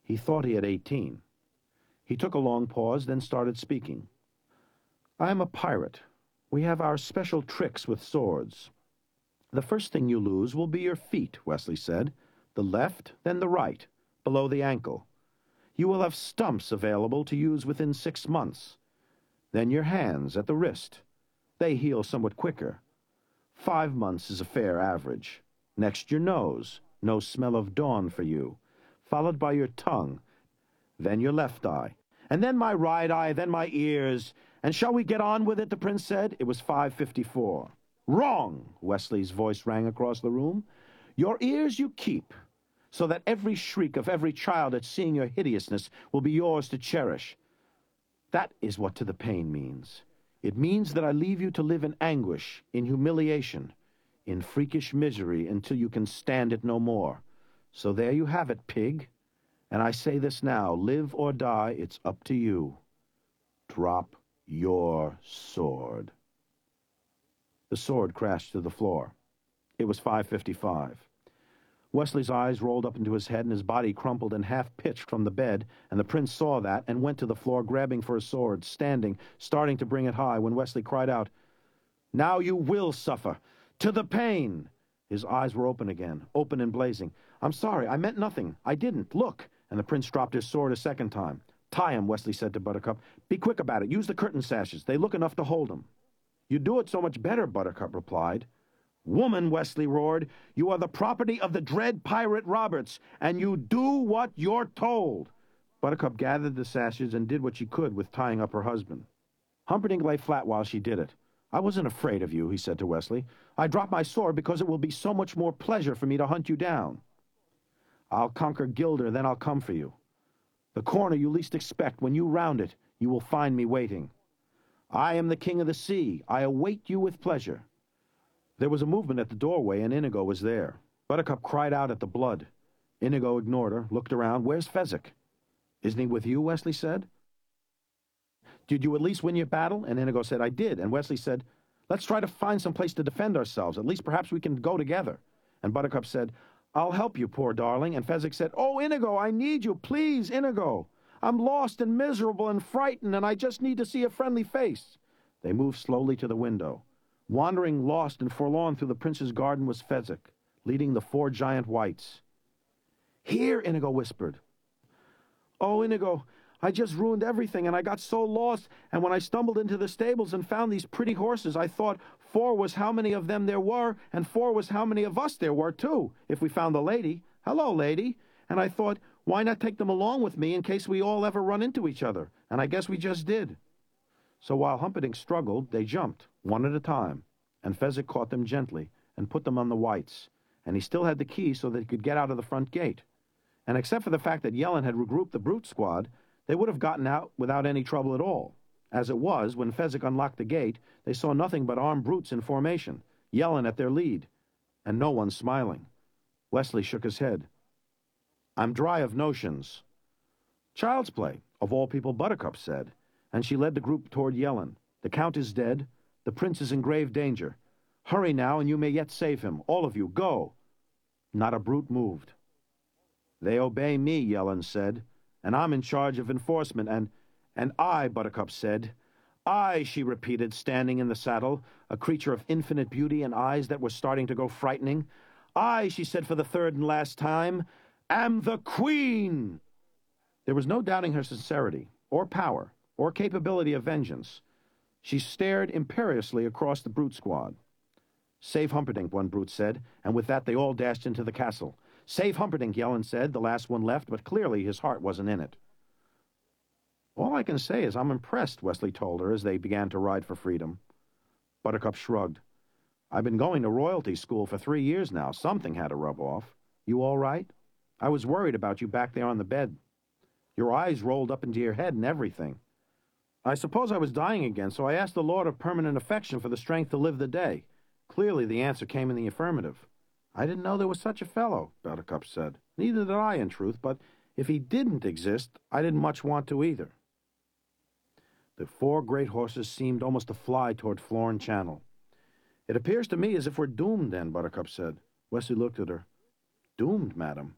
He thought he had 18. He took a long pause, then started speaking. "I am a pirate. We have our special tricks with swords. The first thing you lose will be your feet," Wesley said. "The left, then the right, below the ankle. You will have stumps available to use within 6 months. Then your hands at the wrist. They heal somewhat quicker. 5 months is a fair average. Next your nose, no smell of dawn for you, followed by your tongue, then your left eye, and then my right eye, then my ears, and shall we get on with it, the prince said. It was 5:54. Wrong, Wesley's voice rang across the room. Your ears you keep, so that every shriek of every child at seeing your hideousness will be yours to cherish. That is what to the pain means. It means that I leave you to live in anguish, in humiliation, in freakish misery until you can stand it no more. So there you have it, pig. And I say this now, live or die, it's up to you. Drop your sword. The sword crashed to the floor. It was 5:55. Wesley's eyes rolled up into his head and his body crumpled and half-pitched from the bed, and the prince saw that and went to the floor, grabbing for his sword, standing, starting to bring it high, when Wesley cried out, "Now you will suffer! To the pain!" His eyes were open again, open and blazing. "I'm sorry, I meant nothing. I didn't. Look!" And the prince dropped his sword a second time. "Tie him," Wesley said to Buttercup. "Be quick about it. Use the curtain sashes. They look enough to hold him." "You do it so much better," Buttercup replied. "Woman," Wesley roared, "you are the property of the Dread Pirate Roberts, and you do what you're told." Buttercup gathered the sashes and did what she could with tying up her husband. Humperdinck lay flat while she did it. "I wasn't afraid of you," he said to Wesley. "I dropped my sword because it will be so much more pleasure for me to hunt you down. I'll conquer Gilder, then I'll come for you. The corner you least expect, when you round it, you will find me waiting. I am the king of the sea. I await you with pleasure." There was a movement at the doorway, and Inigo was there. Buttercup cried out at the blood. Inigo ignored her, looked around. "Where's Fezzik?" "Isn't he with you?" Wesley said. "Did you at least win your battle?" And Inigo said, "I did." And Wesley said, "Let's try to find some place to defend ourselves. At least perhaps we can go together." And Buttercup said, "I'll help you, poor darling." And Fezzik said, "Oh, Inigo, I need you. Please, Inigo. I'm lost and miserable and frightened, and I just need to see a friendly face." They moved slowly to the window. Wandering, lost and forlorn through the prince's garden was Fezzik, leading the four giant whites. "Here," Inigo whispered. "Oh, Inigo, I just ruined everything, and I got so lost, and when I stumbled into the stables and found these pretty horses, I thought 4 was how many of them there were, and 4 was how many of us there were, too, if we found the lady. Hello, lady. And I thought, why not take them along with me in case we all ever run into each other? And I guess we just did." So while Humperdinck struggled, they jumped, one at a time, and Fezzik caught them gently and put them on the whites, and he still had the key so that he could get out of the front gate. And except for the fact that Yellen had regrouped the brute squad, they would have gotten out without any trouble at all. As it was, when Fezzik unlocked the gate, they saw nothing but armed brutes in formation, Yellen at their lead, and no one smiling. Wesley shook his head. "I'm dry of notions." "Child's play," of all people, Buttercup said, and she led the group toward Yellen. "The count is dead. The prince is in grave danger. Hurry now, and you may yet save him. All of you, go." Not a brute moved. "They obey me," Yellen said, "and I'm in charge of enforcement, and I," Buttercup said. "I," she repeated, standing in the saddle, a creature of infinite beauty and eyes that were starting to go frightening. "I," she said for the third and last time, "am the queen!" There was no doubting her sincerity, or power, or capability of vengeance. She stared imperiously across the brute squad. "Save Humperdinck," one brute said, and with that they all dashed into the castle. "Save Humperdinck," Yellen said, the last one left, but clearly his heart wasn't in it. "All I can say is I'm impressed," Wesley told her as they began to ride for freedom. Buttercup shrugged. "I've been going to royalty school for 3 years now. Something had to rub off. You all right? I was worried about you back there on the bed. Your eyes rolled up into your head and everything. I suppose I was dying again, so I asked the Lord of Permanent Affection for the strength to live the day. Clearly the answer came in the affirmative." "I didn't know there was such a fellow," Buttercup said. "Neither did I, in truth, but if he didn't exist, I didn't much want to either." The four great horses seemed almost to fly toward Florin Channel. "It appears to me as if we're doomed, then," Buttercup said. Wesley looked at her. "Doomed, madam,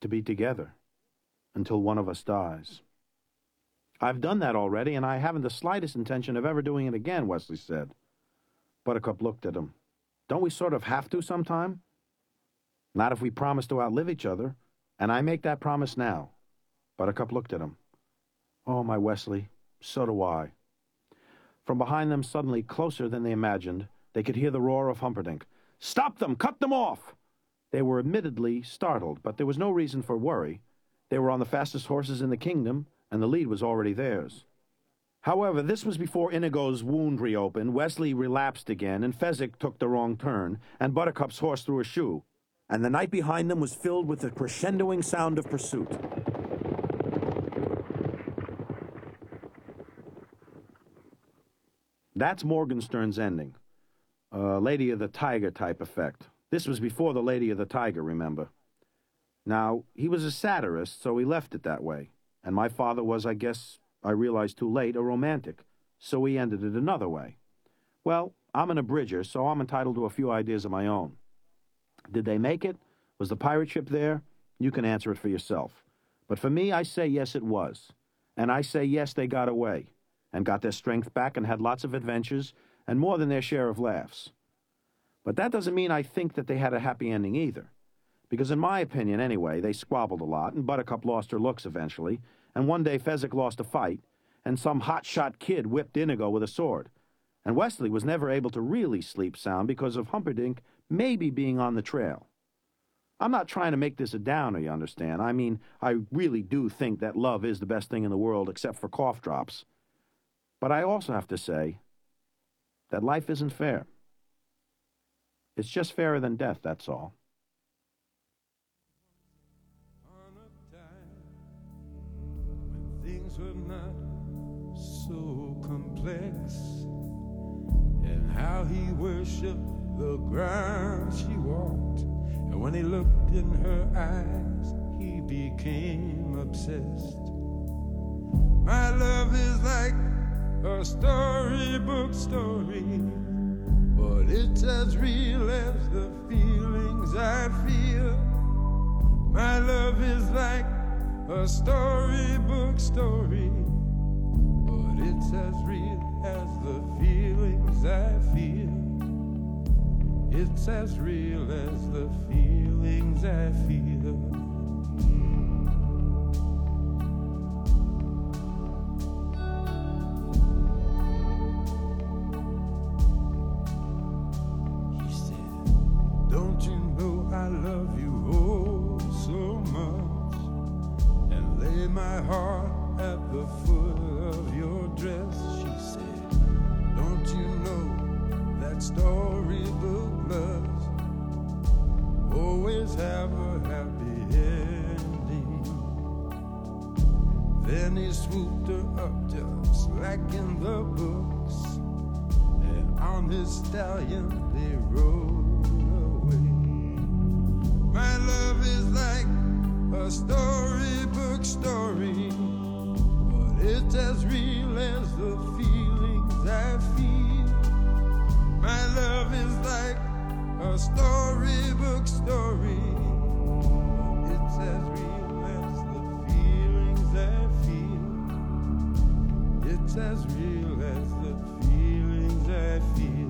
to be together until one of us dies." "I've done that already, and I haven't the slightest intention of ever doing it again," Wesley said. Buttercup looked at him. "Don't we sort of have to sometime?" "Not if we promise to outlive each other, and I make that promise now." Buttercup looked at him. "Oh, my Wesley, so do I." From behind them, suddenly closer than they imagined, they could hear the roar of Humperdinck. "Stop them! Cut them off!" They were admittedly startled, but there was no reason for worry. They were on the fastest horses in the kingdom, and the lead was already theirs. However, this was before Inigo's wound reopened, Wesley relapsed again, and Fezzik took the wrong turn, and Buttercup's horse threw a shoe, and the night behind them was filled with the crescendoing sound of pursuit. That's Morgenstern's ending. Lady of the Tiger type effect. This was before the Lady of the Tiger, remember. Now, he was a satirist, so he left it that way. And my father was, I guess, I realized too late, a romantic. So he ended it another way. Well, I'm an abridger, so I'm entitled to a few ideas of my own. Did they make it? Was the pirate ship there? You can answer it for yourself. But for me, I say yes, it was. And I say yes, they got away. And got their strength back and had lots of adventures and more than their share of laughs. But that doesn't mean I think that they had a happy ending either. Because in my opinion, anyway, they squabbled a lot, and Buttercup lost her looks eventually, and one day Fezzik lost a fight, and some hot-shot kid whipped Inigo with a sword. And Wesley was never able to really sleep sound because of Humperdinck maybe being on the trail. I'm not trying to make this a downer, you understand. I mean, I really do think that love is the best thing in the world except for cough drops. But I also have to say that life isn't fair. It's just fairer than death, that's all. On a time when things were not so complex, and how he worshipped the ground she walked, and when he looked in her eyes, he became obsessed. My love is like a storybook story, but it's as real as the feelings I feel. My love is like a storybook story, but it's as real as the feelings I feel. It's as real as the feelings I feel. As real as the feelings I feel.